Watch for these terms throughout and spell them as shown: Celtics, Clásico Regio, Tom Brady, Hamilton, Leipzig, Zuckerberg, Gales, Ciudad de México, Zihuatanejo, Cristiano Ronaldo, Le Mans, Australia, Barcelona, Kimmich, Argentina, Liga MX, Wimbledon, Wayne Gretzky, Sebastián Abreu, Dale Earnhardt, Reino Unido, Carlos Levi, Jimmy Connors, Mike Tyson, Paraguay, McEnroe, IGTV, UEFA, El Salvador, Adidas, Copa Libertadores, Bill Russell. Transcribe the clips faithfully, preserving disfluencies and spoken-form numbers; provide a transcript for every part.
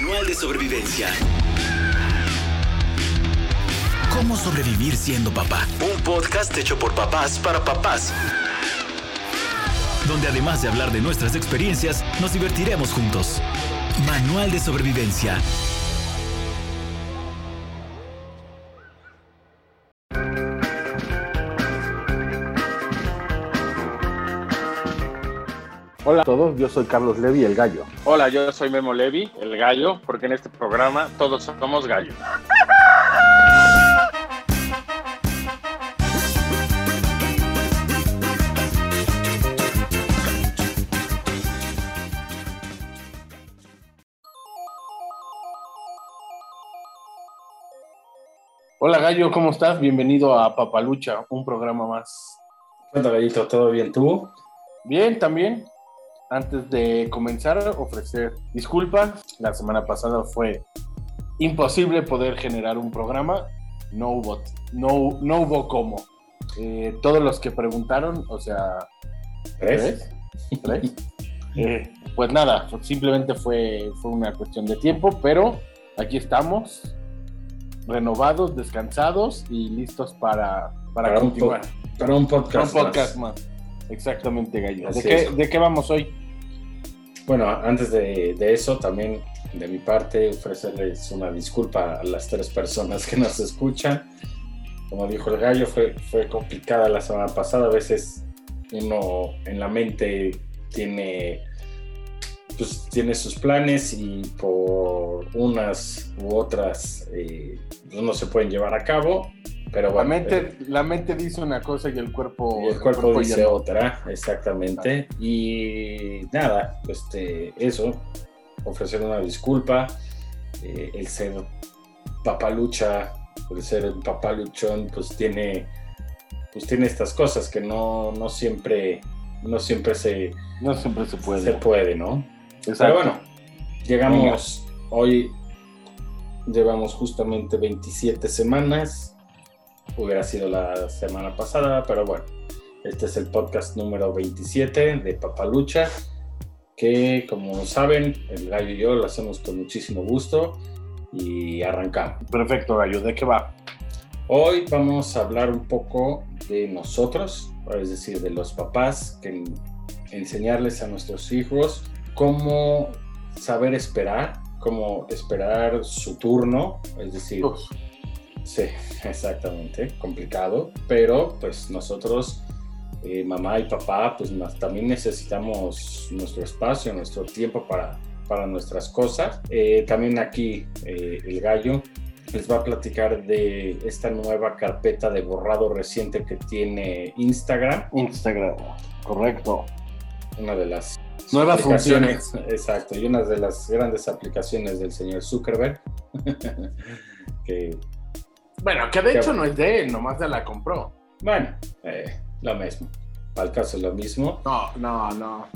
Manual de sobrevivencia. ¿Cómo sobrevivir siendo papá? Un podcast hecho por papás para papás, donde además de hablar de nuestras experiencias, nos divertiremos juntos. Manual de sobrevivencia. Hola a todos, yo soy Carlos Levi, el gallo. Hola, yo soy Memo Levi, el gallo, porque en este programa todos somos gallos. Hola gallo, ¿cómo estás? Bienvenido a Papá Lucha, un programa más. Hola gallito, ¿todo bien tú? Bien, también. Antes de comenzar, ofrecer disculpas. La semana pasada fue imposible poder generar un programa. No hubo, no, no hubo cómo. Eh, todos los que preguntaron, o sea... ¿Tres? ¿Tres? ¿Tres? eh, pues nada, simplemente fue, fue una cuestión de tiempo, pero aquí estamos, renovados, descansados y listos para, para, para continuar. Un po- para un podcast, un podcast más. más. Exactamente, gallo. ¿De qué, ¿De qué vamos hoy? Bueno, antes de, de eso, también de mi parte, ofrecerles una disculpa a las tres personas que nos escuchan. Como dijo el gallo, fue, fue complicada la semana pasada. A veces uno en la mente tiene, pues, tiene sus planes y por unas u otras eh, no se pueden llevar a cabo. Pero bueno, la, mente, eh, la mente dice una cosa y el cuerpo, y el cuerpo, el cuerpo dice no. Otra, exactamente. Ah. Y nada, este, eso, ofrecer una disculpa, eh, el ser papalucha, el ser papaluchón, pues tiene, pues tiene estas cosas que no, no siempre, no siempre se, no siempre se puede, se puede, ¿no? Exacto. Pero bueno, llegamos Venga. hoy, llevamos justamente veintisiete semanas. Hubiera sido la semana pasada, pero bueno, este es el podcast número veintisiete de Papá Lucha, que como saben, el gallo y yo lo hacemos con muchísimo gusto y arrancamos. Perfecto, gallo, ¿de qué va? Hoy vamos a hablar un poco de nosotros, es decir, de los papás, que enseñarles a nuestros hijos cómo saber esperar, cómo esperar su turno, es decir... Uf. Sí, exactamente, complicado, pero pues nosotros, eh, mamá y papá, pues nos, también necesitamos nuestro espacio, nuestro tiempo para, para nuestras cosas. Eh, también aquí eh, el gallo les va a platicar de esta nueva carpeta de borrado reciente que tiene Instagram. Instagram, correcto. Una de las nuevas funciones. Exacto, y una de las grandes aplicaciones del señor Zuckerberg, que... Bueno, que de hecho no es de él, nomás ya la compró. Bueno, eh, lo mismo. Al caso es lo mismo. No, no, no.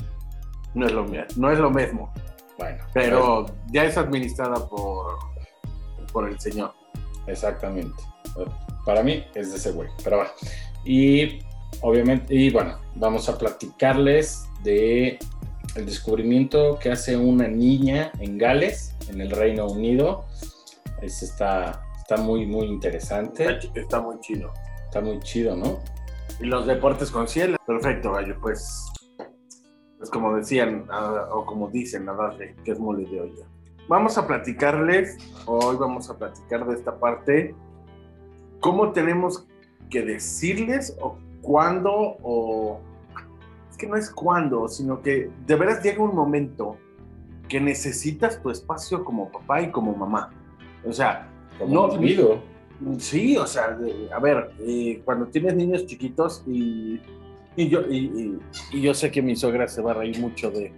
No es lo, no es lo mismo. Bueno. Pero es... ya es administrada por, por el señor. Exactamente. Para mí es de ese güey. Pero bueno. Y obviamente, y bueno, vamos a platicarles de el descubrimiento que hace una niña en Gales, en el Reino Unido. Es esta... Está muy, muy interesante. Está, está muy chido. Está muy chido, ¿no? Y los deportes con cielo. Perfecto, gallo. Pues, pues como decían, a, o como dicen, nada de que es mole de olla. Vamos a platicarles, hoy vamos a platicar de esta parte, cómo tenemos que decirles o cuándo, o... Es que no es cuándo, sino que de veras llega un momento que necesitas tu espacio como papá y como mamá. O sea... Como no, vivido. Sí, o sea, a ver, eh, cuando tienes niños chiquitos y, y, yo, y, y, y yo sé que mi suegra se va a reír mucho de,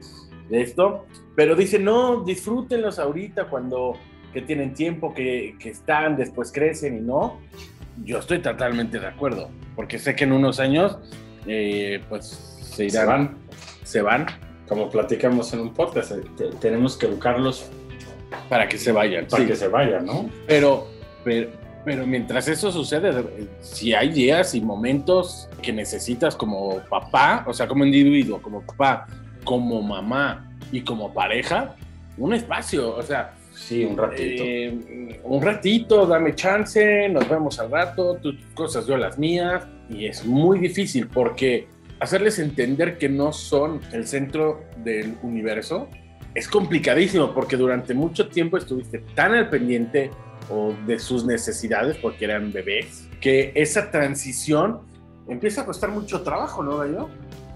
de esto, pero dice, no, disfrútenlos ahorita cuando que tienen tiempo, que, que están, después crecen y no. Yo estoy totalmente de acuerdo, porque sé que en unos años, eh, pues, se irán. Se van. Se van. Como platicamos en un podcast, te, tenemos que educarlos para que se vayan, para sí. que se vayan, ¿no? Pero, pero, pero mientras eso sucede, si hay días y momentos que necesitas como papá, o sea, como individuo, como papá, como mamá y como pareja, un espacio, o sea, Sí, un ratito. Eh, un ratito, dame chance, nos vemos al rato, tus cosas yo las mías. Y es muy difícil porque hacerles entender que no son el centro del universo es complicadísimo, porque durante mucho tiempo estuviste tan al pendiente o de sus necesidades, porque eran bebés, que esa transición empieza a costar mucho trabajo, ¿no, Dayo?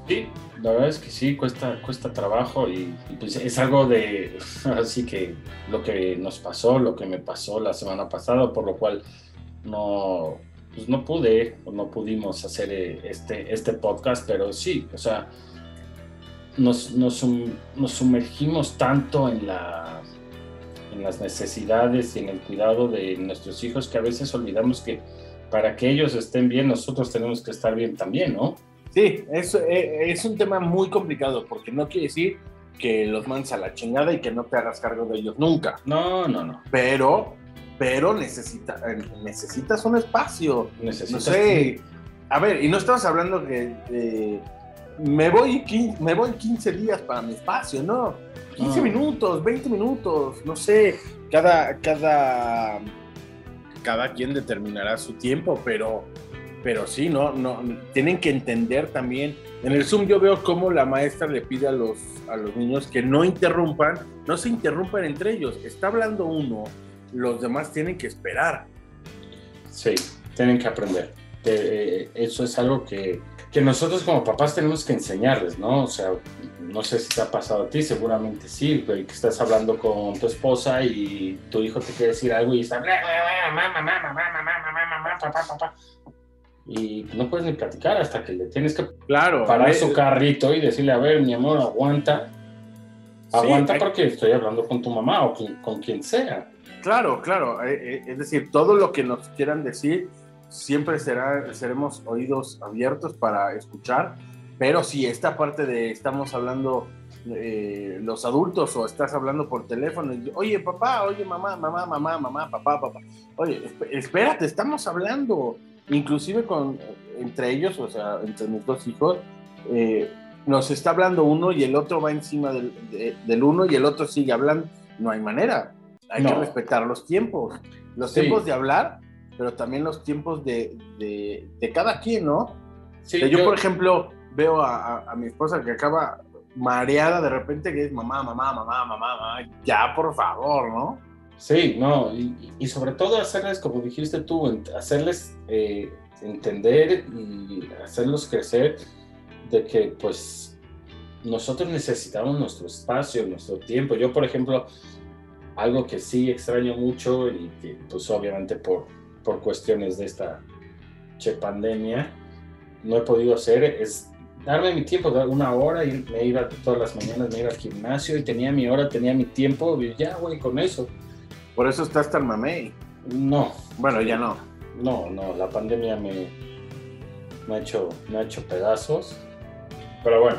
Sí, la verdad es que sí, cuesta, cuesta trabajo y, y pues es algo de, así que lo que nos pasó, lo que me pasó la semana pasada, por lo cual no, pues no pude o no pudimos hacer este, este podcast, pero sí, o sea, nos, nos, nos sumergimos tanto en la, en las necesidades y en el cuidado de nuestros hijos que a veces olvidamos que para que ellos estén bien, nosotros tenemos que estar bien también, ¿no? Sí, es, es un tema muy complicado, porque no quiere decir que los mandes a la chingada y que no te hagas cargo de ellos nunca. No, no, no. Pero, pero necesita, necesitas un espacio. Necesitas. No sé, a ver, y no estamos hablando que eh, me, voy quince, me voy quince días para mi espacio, ¿no? quince no. minutos, veinte minutos, no sé. Cada, cada, cada quien determinará su tiempo, pero... Pero sí, no, no, tienen que entender también. En el Zoom yo veo cómo la maestra le pide a los, a los niños que no interrumpan, no se interrumpan entre ellos. Está hablando uno, los demás tienen que esperar. Sí, tienen que aprender. Eh, eso es algo que, que nosotros como papás tenemos que enseñarles, ¿no? O sea, no sé si te ha pasado a ti, seguramente sí, que estás hablando con tu esposa y tu hijo te quiere decir algo y está... Y no puedes ni platicar hasta que le tienes que claro, parar su carrito y decirle, a ver, mi amor, aguanta. Aguanta sí, porque estoy hablando con tu mamá o con, con quien sea. Claro, claro. Es decir, todo lo que nos quieran decir, siempre será, seremos oídos abiertos para escuchar. Pero si esta parte de estamos hablando eh, los adultos o estás hablando por teléfono, y, oye, papá, oye, mamá, mamá, mamá, mamá, papá, papá. Oye, espérate, estamos hablando... Inclusive con, entre ellos, o sea, entre mis dos hijos, eh, nos está hablando uno y el otro va encima del, de, del uno y el otro sigue hablando. No hay manera. Hay no. que respetar los tiempos. Los sí. tiempos de hablar, pero también los tiempos de, de, de cada quien, ¿no? Sí, o sea, yo, yo, por ejemplo, veo a, a, a mi esposa que acaba mareada de repente, que es mamá, mamá, mamá, mamá, mamá, ya, por favor, ¿no? Sí, no, y, y sobre todo hacerles, como dijiste tú, hacerles eh, entender y hacerlos crecer de que, pues, nosotros necesitamos nuestro espacio, nuestro tiempo. Yo, por ejemplo, algo que sí extraño mucho y que, pues, obviamente por, por cuestiones de esta che pandemia, no he podido hacer es darme mi tiempo, una hora, y me iba todas las mañanas, me iba al gimnasio y tenía mi hora, tenía mi tiempo, y ya, güey, con eso. Por eso estás tan mamey. No. Bueno, ya no. No, no, la pandemia me, me, ha, hecho, me ha hecho pedazos. Pero bueno.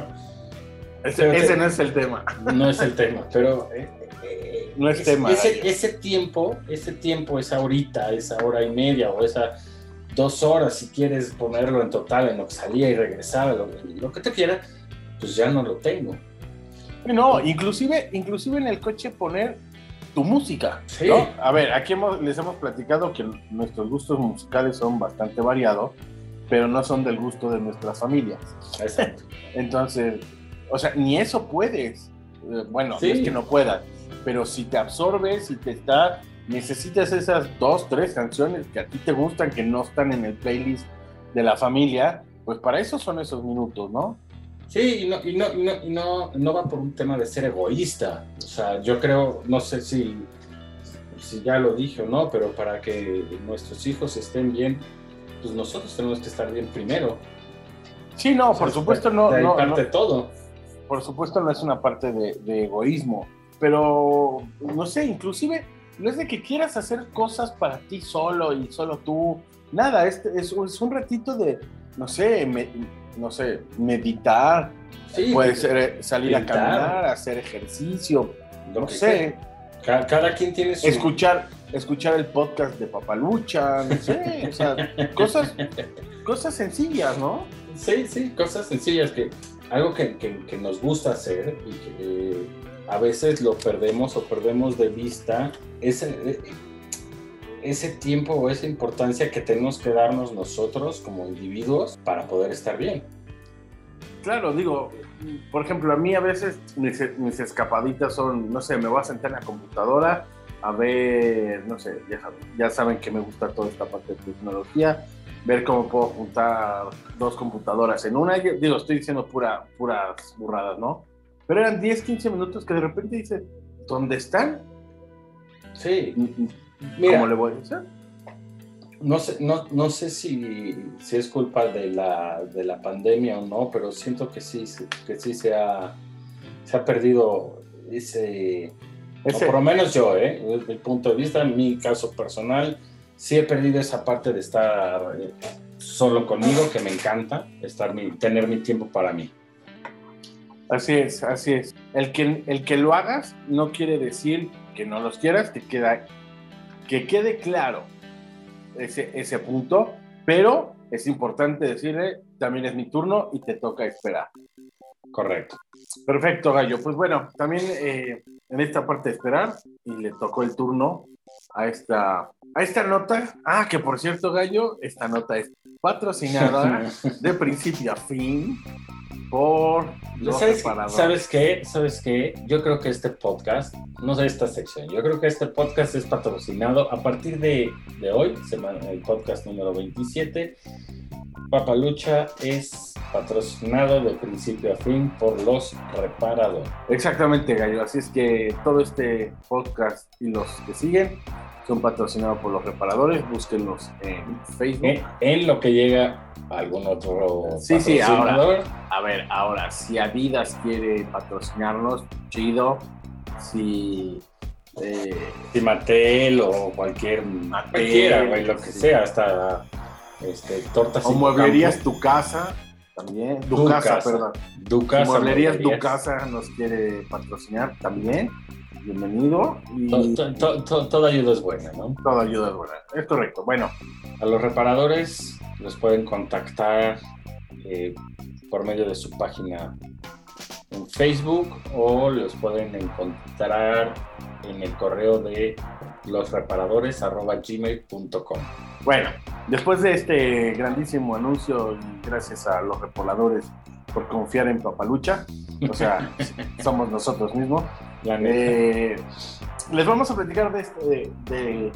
Ese, ese no es el tema. No es el tema, pero... Eh, eh, no es, es tema. Ese, ese tiempo, ese tiempo, esa horita, esa hora y media o esa dos horas, si quieres ponerlo en total, en lo que salía y regresaba, lo, lo que te quiera, pues ya no lo tengo. No, inclusive, inclusive en el coche poner... tu música, sí. ¿no? A ver, aquí hemos, les hemos platicado que nuestros gustos musicales son bastante variados, pero no son del gusto de nuestras familias. Exacto. Entonces, o sea, ni eso puedes. Bueno, sí. no es que no puedas, pero si te absorbes, si te está, necesitas esas dos, tres canciones que a ti te gustan, que no están en el playlist de la familia, pues para eso son esos minutos, ¿no? Sí, y no, y, no, y, no, y no, no va por un tema de ser egoísta. O sea, yo creo, no sé si, si ya lo dije o no, pero para que nuestros hijos estén bien, pues nosotros tenemos que estar bien primero. Sí, no, o sea, por supuesto no. De no, parte no, todo. Por supuesto no es una parte de, de egoísmo, pero no sé, inclusive no es de que quieras hacer cosas para ti solo y solo tú. Nada, es, es, es un ratito de, no sé, me, no sé, meditar, sí, puede ser salir meditar, a caminar, hacer ejercicio, no sé. Cada, cada quien tiene su... Escuchar, escuchar el podcast de Papá Lucha, no sé, o sea, cosas, cosas sencillas, ¿no? Sí, sí, cosas sencillas, que algo que, que, que nos gusta hacer y que eh, a veces lo perdemos o perdemos de vista ese, ese tiempo o esa importancia que tenemos que darnos nosotros como individuos para poder estar bien. Claro, digo, por ejemplo, a mí a veces mis, mis escapaditas son, no sé, me voy a sentar en la computadora a ver, no sé, ya saben, ya saben que me gusta toda esta parte de tecnología, ver cómo puedo juntar dos computadoras en una. Yo, digo, estoy diciendo pura, puras burradas, ¿no? Pero eran diez, quince minutos que de repente dices, ¿dónde están? Sí. Mira, ¿cómo le voy a decir? No sé, no, no sé si, si es culpa de la, de la pandemia o no, pero siento que sí, que sí se ha, se ha perdido ese... Ese, o por lo menos yo, ¿eh? Desde mi punto de vista, en mi caso personal, sí he perdido esa parte de estar solo conmigo, que me encanta, estar mi, tener mi tiempo para mí. Así es, así es. El que, el que lo hagas no quiere decir que no los quieras, que, queda, que quede claro ese, ese punto, pero es importante decirle, también es mi turno y te toca esperar. Correcto. Perfecto, Gallo. Pues bueno, también... Eh, en esta parte de esperar, y le tocó el turno a esta, a esta nota. Ah, que por cierto, Gallo, esta nota es patrocinada de principio a fin por los ¿Sabes separadores. Que, ¿Sabes qué? ¿Sabes qué? Yo creo que este podcast, no sé esta sección, yo creo que este podcast es patrocinado a partir de, de hoy, semana, el podcast número veintisiete. Papá Lucha es patrocinado de principio a fin por los reparadores. Exactamente, Gallo. Así es que todo este podcast y los que siguen son patrocinados por los reparadores. Búsquenlos en Facebook. En, en lo que llega algún otro sí, patrocinador. Sí, ahora, a ver, ahora, si Adidas quiere patrocinarnos, chido. Si... Eh, si Mattel o cualquier... Mattel, cualquiera, güey, lo que sí. sea, hasta... Este, tortas o mueblerías tu casa también, tu casa, casa, perdón, tu casa, mueblerías tu casa nos quiere patrocinar también, bienvenido. Y... To, to, to, toda ayuda es buena, ¿no? Toda ayuda es buena, es correcto. Bueno, a los reparadores los pueden contactar eh, por medio de su página en Facebook o los pueden encontrar en el correo de los reparadores arroba gmail punto com. Bueno, después de este grandísimo anuncio, y gracias a los reparadores por confiar en Papalucha, o sea, somos nosotros mismos, eh, les vamos a platicar de, este, de, de,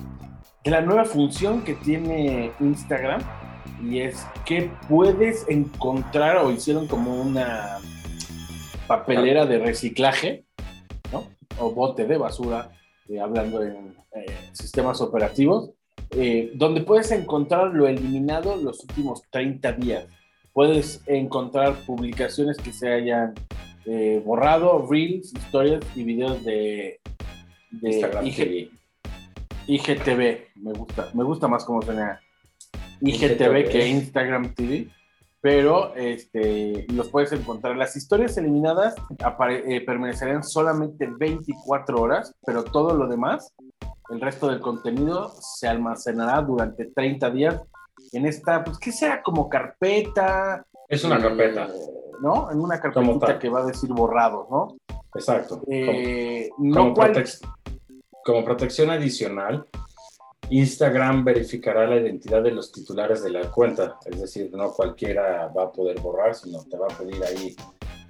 de la nueva función que tiene Instagram, y es que puedes encontrar, o hicieron como una papelera de reciclaje, ¿no? O bote de basura, eh, hablando en eh, sistemas operativos, eh, donde puedes encontrar lo eliminado los últimos treinta días. Puedes encontrar publicaciones que se hayan eh, borrado, reels, historias y videos de, de Instagram I G, T V. I G T V, me gusta, me gusta más cómo suena I G T V que Instagram T V. Pero este, los puedes encontrar. Las historias eliminadas apare- eh, permanecerán solamente veinticuatro horas, pero todo lo demás, el resto del contenido, se almacenará durante treinta días en esta, pues, ¿qué será? Como carpeta. Es una eh, carpeta. ¿No? En una carpetita que va a decir borrados, ¿no? Exacto. Eh, como, no como, cual... protec- como protección adicional, Instagram verificará la identidad de los titulares de la cuenta, es decir, no cualquiera va a poder borrar, sino te va a pedir ahí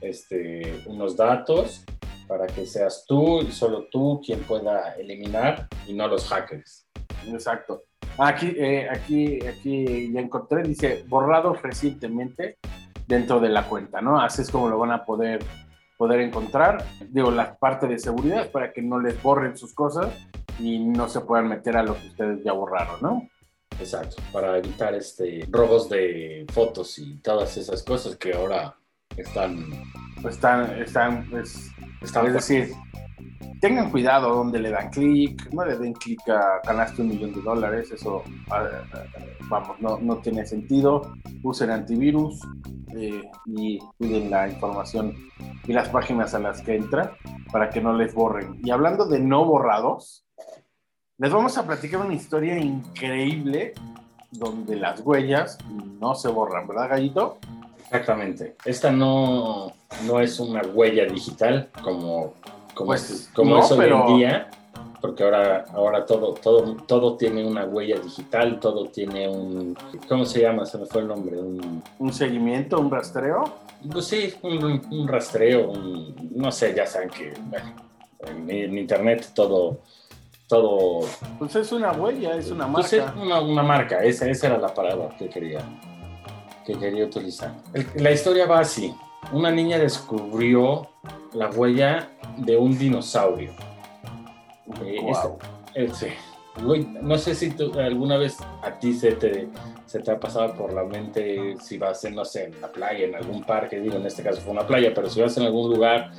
este, unos datos para que seas tú y solo tú quien pueda eliminar y no los hackers. Exacto. Aquí, eh, aquí, aquí ya encontré, dice, borrado recientemente dentro de la cuenta, ¿no? Así es como lo van a poder, poder encontrar, digo, la parte de seguridad para que no les borren sus cosas y no se puedan meter a lo que ustedes ya borraron, ¿no? Exacto, para evitar este robos de fotos y todas esas cosas que ahora están... Están, están, pues... Están, es decir, tengan cuidado donde le dan clic, no le den clic a ganaste un millón de dólares, eso, vamos, no, no tiene sentido. Usen antivirus eh, y cuiden la información y las páginas a las que entran para que no les borren. Y hablando de no borrados, les vamos a platicar una historia increíble donde las huellas no se borran, ¿verdad, Gallito? Exactamente. Esta no, no es una huella digital como como, pues, como no, es hoy pero... en día, porque ahora, ahora todo, todo, todo tiene una huella digital, todo tiene un... ¿Cómo se llama? Se me fue el nombre. ¿Un, ¿Un seguimiento? ¿Un rastreo? Pues sí, un, un rastreo, un, no sé, ya saben que bueno, en, en internet todo... todo pues es una huella, es una marca. Pues es una, una marca, esa, esa era la palabra que quería, que quería utilizar. El, la historia va así. Una niña descubrió la huella de un dinosaurio. Eh, wow. Este, este, no sé si tú, alguna vez a ti se te, se te ha pasado por la mente si vas en, no sé, en la playa, en algún parque, digo, en este caso fue una playa, pero si vas en algún lugar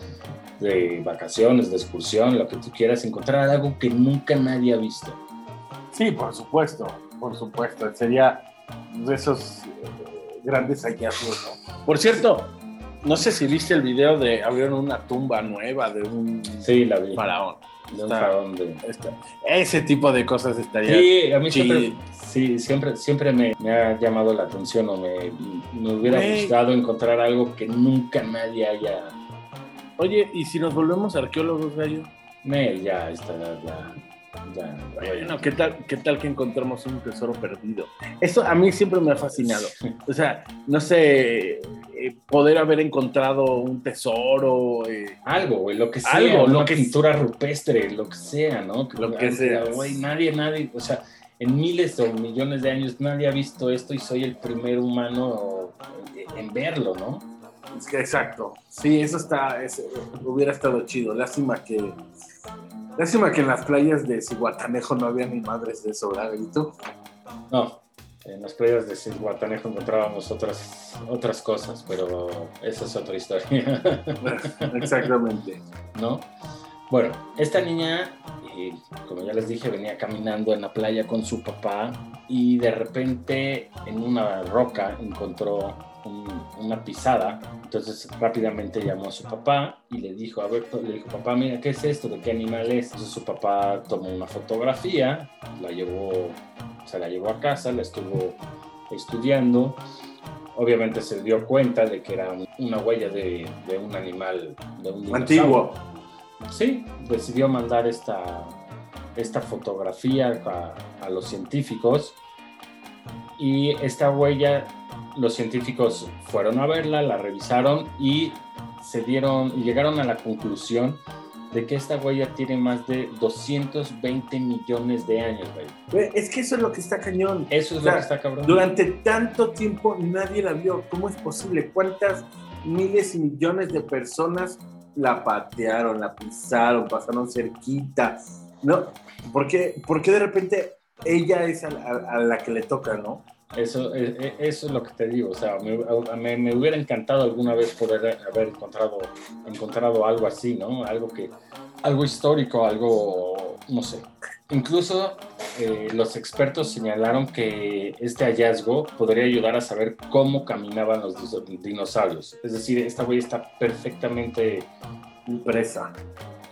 de vacaciones, de excursión, lo que tú quieras, encontrar algo que nunca nadie ha visto. Sí, por supuesto, por supuesto, sería de esos grandes hallazgos, ¿no? Por cierto, no sé si viste el video de abrieron una tumba nueva de un sí, la vi. faraón. Está, de... está. Ese tipo de cosas estaría... Sí, a mí siempre, sí, siempre, siempre me, me ha llamado la atención o me, me hubiera Wey. gustado encontrar algo que nunca nadie haya... Oye, ¿y si nos volvemos arqueólogos, Gallo? Me, ya, está, ya... ya bueno, ¿qué tal, ¿qué tal que encontramos un tesoro perdido? Eso a mí siempre me ha fascinado. O sea, no sé... poder haber encontrado un tesoro, eh, algo, güey, lo que sea, algo, una pintura sea. rupestre, lo que sea, ¿no? Que, lo que sea. Güey, nadie, nadie, o sea, en miles o millones de años nadie ha visto esto y soy el primer humano en verlo, ¿no? Es que, exacto. Sí, eso está, es, hubiera estado chido. Lástima que, lástima que en las playas de Zihuatanejo no había ni madres de eso, ¿verdad, Grito? No. En las playas de Zihuatanejo encontrábamos otras, otras cosas, pero esa es otra historia. Exactamente. ¿No? Bueno, esta niña, eh, como ya les dije, venía caminando en la playa con su papá y de repente en una roca encontró un, una pisada. Entonces rápidamente llamó a su papá y le dijo, a ver, le dijo, papá, mira, ¿qué es esto? ¿De qué animal es? Entonces su papá tomó una fotografía, la llevó... se la llevó a casa, la estuvo estudiando. Obviamente se dio cuenta de que era una huella de, de un animal, de un dinosaurio. Antiguo. Sí, decidió mandar esta, esta fotografía a, a los científicos. Y esta huella, los científicos fueron a verla, la revisaron y se dieron, llegaron a la conclusión de que esta huella tiene más de doscientos veinte millones de años, güey. Es que eso es lo que está cañón. Eso es o sea, lo que está cabrón. Durante tanto tiempo nadie la vio. ¿Cómo es posible? ¿Cuántas miles y millones de personas la patearon, la pisaron, pasaron cerquita? ¿No? ¿Por qué, por qué de repente ella es a, a, a la que le toca, no? Eso, eso es lo que te digo, o sea, me, me, me hubiera encantado alguna vez poder haber encontrado, encontrado algo así, ¿no? Algo que, algo histórico, algo, no sé. Incluso eh, los expertos señalaron que este hallazgo podría ayudar a saber cómo caminaban los dinosaurios. Es decir, esta huella está perfectamente impresa,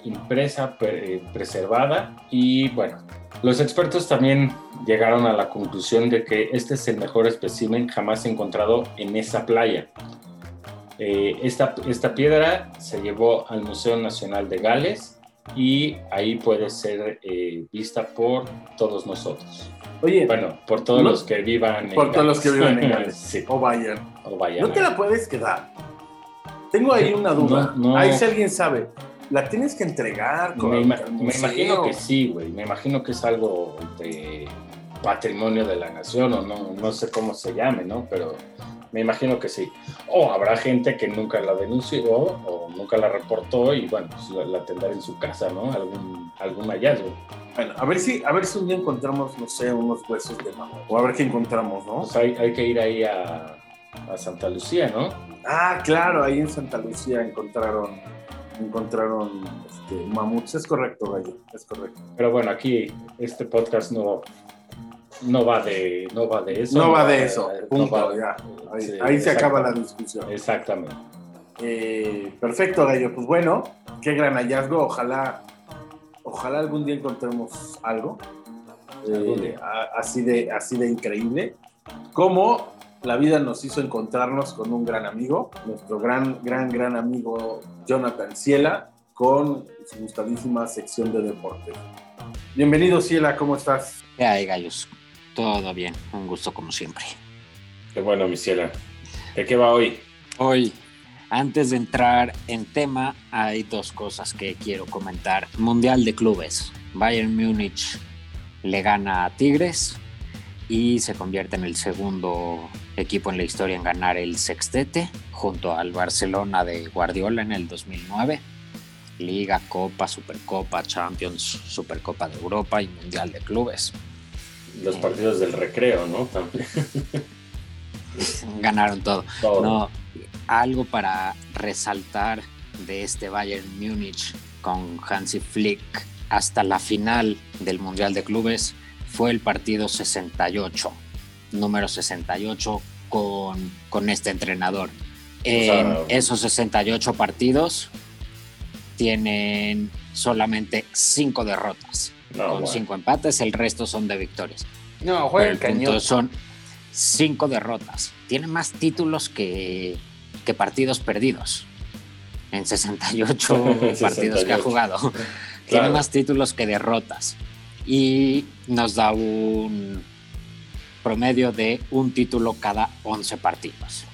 impresa, pre- preservada y bueno. Los expertos también llegaron a la conclusión de que este es el mejor espécimen jamás encontrado en esa playa. Eh, esta, esta piedra se llevó al Museo Nacional de Gales y ahí puede ser eh, vista por todos nosotros. Oye, bueno, por todos ¿no? los que vivan en Por Gales. todos los que vivan en Gales. Sí. O vayan. O vayan. ¿No te la puedes quedar? Tengo ahí una duda. No, no. Ahí si alguien sabe. La tienes que entregar. Con me, ima- me imagino que sí, güey. Me imagino que es algo de patrimonio de la nación, o no, no sé cómo se llame, ¿no? Pero me imagino que sí. O habrá gente que nunca la denunció o nunca la reportó y, bueno, pues la, la tendrá en su casa, ¿no? Algún, algún hallazgo. Bueno, a ver si, a ver si un día encontramos, no sé, unos huesos de mamut. O a ver qué encontramos, ¿no? Pues hay, hay que ir ahí a, a Santa Lucía, ¿no? Ah, claro, ahí en Santa Lucía encontraron... encontraron este, mamuts, es correcto, Gallo, es correcto. Pero bueno, aquí este podcast no, no va de no va de eso. No, no va de eso, va, punto, no va, ya. Ahí, sí, ahí se acaba la discusión. Exactamente. Eh, perfecto, Gallo, pues bueno, qué gran hallazgo, ojalá, ojalá algún día encontremos algo eh, así, de, así de increíble, como la vida nos hizo encontrarnos con un gran amigo, nuestro gran, gran, gran amigo Jonathan Ciela, con su gustadísima sección de deportes. Bienvenido, Ciela, ¿cómo estás? ¿Qué hay, gallos? Todo bien, un gusto como siempre. Qué bueno, mi Ciela. ¿De qué va hoy? Hoy, antes de entrar en tema, hay dos cosas que quiero comentar. Mundial de clubes. Bayern Múnich le gana a Tigres y se convierte en el segundo equipo en la historia en ganar el sextete, junto al Barcelona de Guardiola en el dos mil nueve. Liga, Copa, Supercopa, Champions, Supercopa de Europa y Mundial de Clubes. Los eh, partidos del recreo, ¿no? También. Ganaron todo. todo. No, algo para resaltar de este Bayern Múnich con Hansi Flick hasta la final del Mundial de Clubes fue el partido sesenta y ocho, número sesenta y ocho con, con este entrenador. En o sea, esos sesenta y ocho partidos tienen solamente cinco derrotas, no, con bueno. cinco empates, el resto son de victorias. No, juega el cañón. Son cinco derrotas. Tienen más títulos que, que partidos perdidos. En sesenta y ocho partidos sesenta y ocho. Que ha jugado. Claro. Tiene más títulos que derrotas. Y nos da un promedio de un título cada once partidos.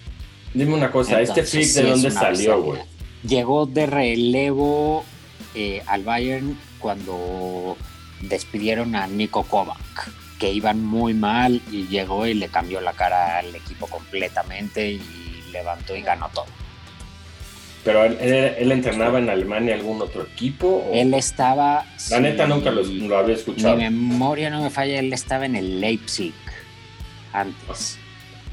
Dime una cosa, entonces, ¿este Flick sí de dónde salió, güey? Llegó de relevo eh, al Bayern cuando despidieron a Niko Kovac, que iban muy mal, y llegó y le cambió la cara al equipo completamente y levantó y ganó todo. ¿Pero él, él, él entrenaba en Alemania algún otro equipo? ¿O? Él estaba... La sí, neta nunca los, lo había escuchado. Mi memoria no me falla, él estaba en el Leipzig antes.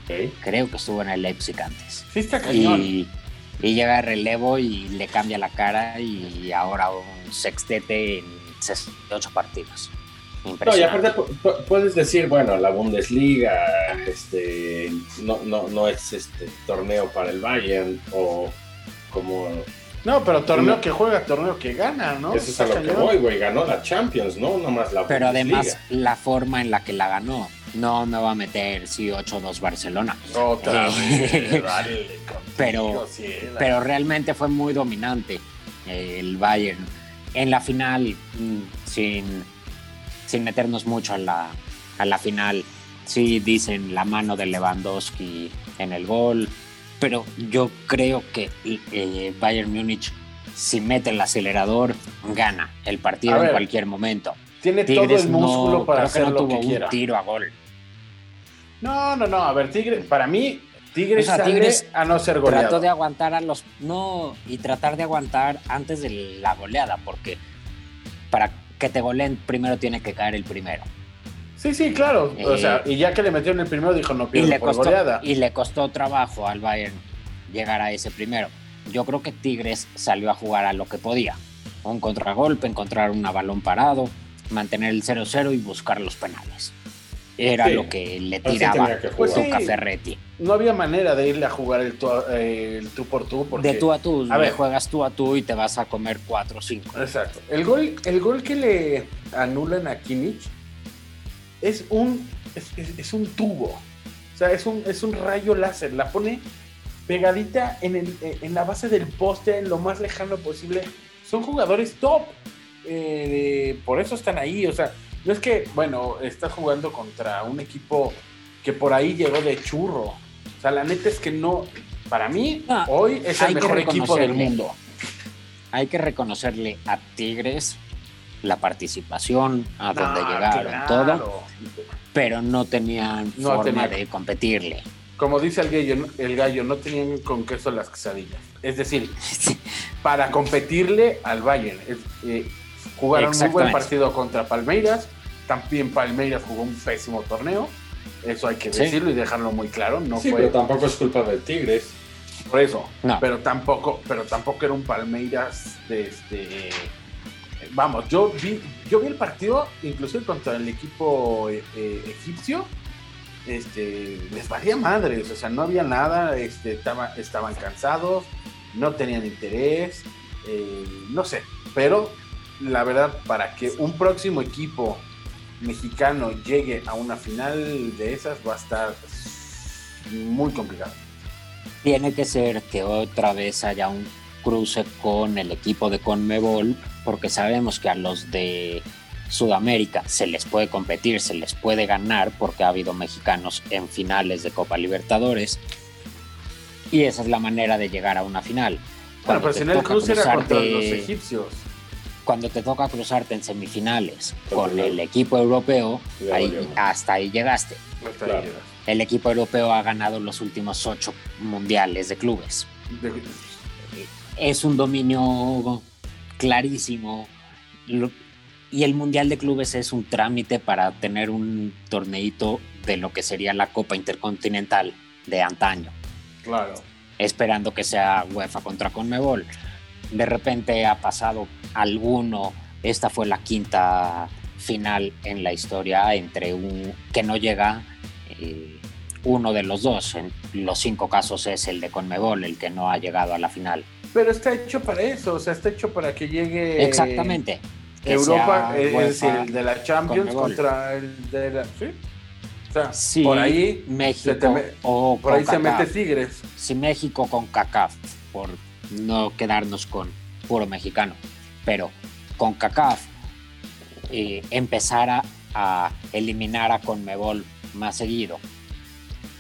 Okay. Creo que estuvo en el Leipzig antes. Sí, está cañón. Y, y llega a relevo y le cambia la cara y ahora un sextete en sesenta y ocho partidos. No, y aparte puedes decir, bueno, la Bundesliga este, no, no, no es este torneo para el Bayern o como... No, pero torneo que juega, torneo que gana, ¿no? Eso es a lo que voy, güey, ganó la Champions, ¿no? No más la Bundesliga. Pero además la forma en la que la ganó, no me va a meter, sí, ocho dos Barcelona. Otra vez, vale, pero, pero realmente fue muy dominante el Bayern. En la final, sin... sin meternos mucho a la, a la final, sí dicen la mano de Lewandowski en el gol, pero yo creo que eh, Bayern Múnich, si mete el acelerador, gana el partido a en ver, cualquier momento. Tiene Tigres todo el músculo no, para hacer que no lo tuvo que un quiera. Tiro a gol. No, no, no, a ver, Tigres, para mí, Tigres, o sea, Tigres a no ser goleado. Trató de aguantar a los... No, y tratar de aguantar antes de la goleada, porque para... que te goleen, primero tiene que caer el primero. Sí, sí, claro. Eh, o sea, y ya que le metieron el primero, dijo, no pierdo por goleada. Y le costó trabajo al Bayern llegar a ese primero. Yo creo que Tigres salió a jugar a lo que podía. Un contragolpe, encontrar un balón parado, mantener el cero cero y buscar los penales. Era sí. lo que le tiraba que pues sí, Ferretti. No había manera de irle a jugar el tú, eh, el tú por tú. Porque, de tú a tú, a ver, juegas tú a tú y te vas a comer cuatro o cinco. Exacto. El gol, el gol que le anulan a Kimmich es un, es, es, es un tubo. O sea, es un, es un rayo láser. La pone pegadita en, el, en la base del poste, en lo más lejano posible. Son jugadores top. Eh, por eso están ahí, o sea. No es que, bueno, estás jugando contra un equipo que por ahí llegó de churro. O sea, la neta es que no... Para mí, no, hoy es el mejor equipo del mundo. Hay que reconocerle a Tigres la participación, a donde no, llegaron, claro. todo. Pero no tenían no forma tenía, de competirle. Como dice el gallo, el gallo, no tenían con queso las quesadillas. Es decir, para competirle al Bayern. Es, eh, jugaron un muy buen partido contra Palmeiras. También Palmeiras jugó un pésimo torneo, eso hay que decirlo sí. y dejarlo muy claro. No sí, fue... pero tampoco es culpa de Tigres. Por eso, no. pero tampoco, pero tampoco era un Palmeiras de este. Vamos, yo vi, yo vi el partido, inclusive contra el equipo eh, eh, egipcio, este, les valía madres, o sea, no había nada, este, estaba, estaban cansados, no tenían interés, eh, no sé, pero la verdad, para que un próximo equipo mexicano llegue a una final de esas va a estar muy complicado. Tiene que ser que otra vez haya un cruce con el equipo de Conmebol, porque sabemos que a los de Sudamérica se les puede competir, se les puede ganar, porque ha habido mexicanos en finales de Copa Libertadores, y esa es la manera de llegar a una final. Bueno, pero si no, el cruce era contra los egipcios. Cuando te toca cruzarte en semifinales con claro. el equipo europeo, ahí, hasta ahí llegaste. Hasta claro. ahí llegaste. El equipo europeo ha ganado los últimos ocho mundiales de clubes. De... Es un dominio clarísimo. Y el mundial de clubes es un trámite para tener un torneito de lo que sería la Copa Intercontinental de antaño. Claro. Esperando que sea UEFA contra Conmebol. De repente ha pasado alguno, esta fue la quinta final en la historia entre un que no llega eh, uno de los dos. En los cinco casos es el de Conmebol el que no ha llegado a la final. Pero está hecho para eso, o sea, está hecho para que llegue exactamente que Europa, es decir, el de la Champions Conmebol contra el de la, ¿sí? O sea, sí, por ahí México me, o por ahí se mete Tigres. Si México con CONCACAF, por no quedarnos con puro mexicano, pero con CONCACAF eh, empezar a, a eliminar a Conmebol más seguido,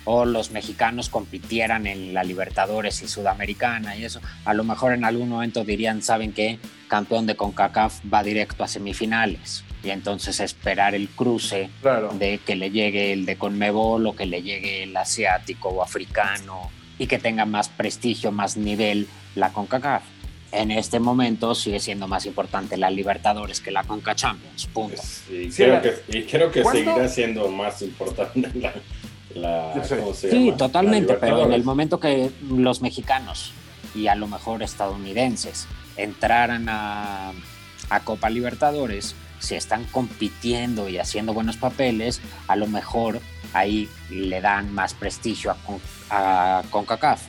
o los mexicanos compitieran en la Libertadores y Sudamericana y eso, a lo mejor en algún momento dirían, ¿saben qué? Campeón de CONCACAF va directo a semifinales, y entonces esperar el cruce claro. de que le llegue el de Conmebol o que le llegue el asiático o africano, y que tenga más prestigio, más nivel la CONCACAF. En este momento sigue siendo más importante la Libertadores que la Conca Champions, punto. Y creo que, y creo que seguirá siendo más importante la, la ¿cómo se llama? Sí, totalmente, la pero en el momento que los mexicanos y a lo mejor estadounidenses entraran a, a Copa Libertadores, si están compitiendo y haciendo buenos papeles, a lo mejor ahí le dan más prestigio a, Con, a CONCACAF.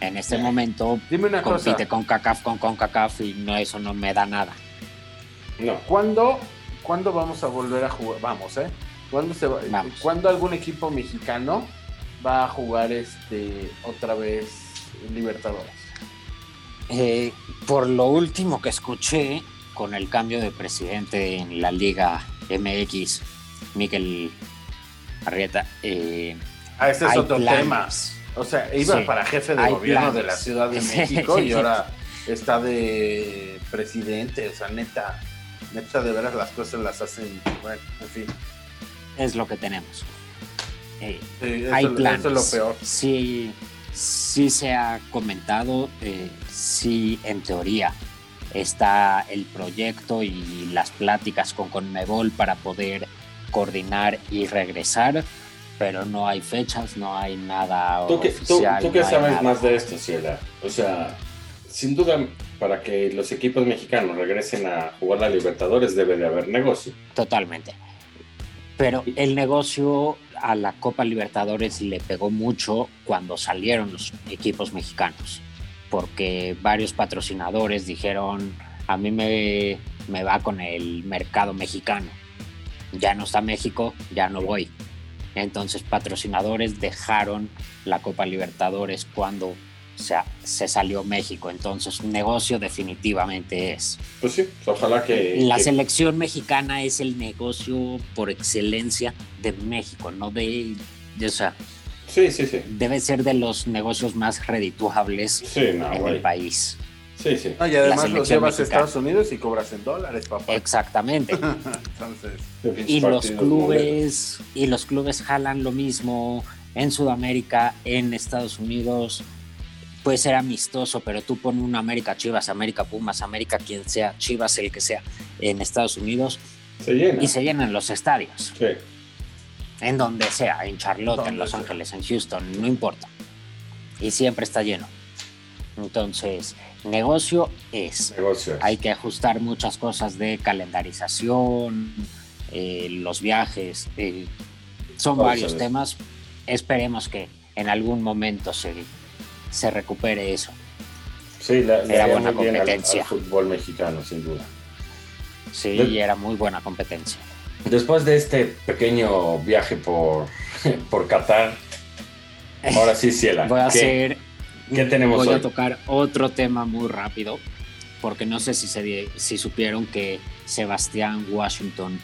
En este momento compite cosa. CONCACAF con CONCACAF y no, eso no me da nada. No. ¿Cuándo, ¿cuándo vamos a volver a jugar? Vamos, ¿eh? ¿Cuándo, se va, vamos. ¿Cuándo algún equipo mexicano va a jugar este otra vez Libertadores? Eh, por lo último que escuché, con el cambio de presidente en la Liga M X, Michael Arrieta, eh, ah, ese es otro planes. tema. O sea, iba sí. para jefe de hay gobierno planes. de la Ciudad de México y ahora está de presidente. O sea, neta, neta, de veras las cosas las hacen. Bueno, en fin. Es lo que tenemos. Eh, sí, eso, hay planes. Eso es lo peor. Sí, sí se ha comentado, eh, sí, en teoría está el proyecto y las pláticas con Conmebol para poder coordinar y regresar, pero no hay fechas, no hay nada ¿Tú que, oficial. Tú, tú que no sabes más de esto, Ciela. O sea, sin duda, para que los equipos mexicanos regresen a jugar la Libertadores debe de haber negocio. Totalmente. Pero el negocio a la Copa Libertadores le pegó mucho cuando salieron los equipos mexicanos, porque varios patrocinadores dijeron, a mí me, me va con el mercado mexicano. Ya no está México, ya no voy. Entonces patrocinadores dejaron la Copa Libertadores cuando o sea, se salió México. Entonces un negocio definitivamente es. Pues sí, ojalá que... La que... selección mexicana es el negocio por excelencia de México, no de... de o sea, sí, sí, sí. Debe ser de los negocios más redituables sí, no, en güey. el país. Sí, sí. No, y además los llevas a Estados Unidos y cobras en dólares, papá. Exactamente. Entonces, y los clubes modelos. y los clubes jalan lo mismo en Sudamérica, en Estados Unidos. Puede ser amistoso, pero tú pon un América Chivas, América Pumas, América quien sea, Chivas el que sea, en Estados Unidos se llena. Y se llenan los estadios. Sí. En donde sea, en Charlotte, donde en Los sea. Ángeles, en Houston, no importa. Y siempre está lleno. Entonces, negocio es. Negocio es. Hay que ajustar muchas cosas de calendarización, eh, los viajes, eh, son Vamos varios temas. Esperemos que en algún momento se, se recupere eso. Sí, la, era buena competencia. Al, al fútbol mexicano, sin duda. Sí, de... era muy buena competencia. Después de este pequeño viaje por, por Qatar, ahora sí, Ciela. Voy a ¿qué? hacer ¿Qué tenemos voy hoy? a tocar otro tema muy rápido, porque no sé si se, si supieron que Sebastián Washington,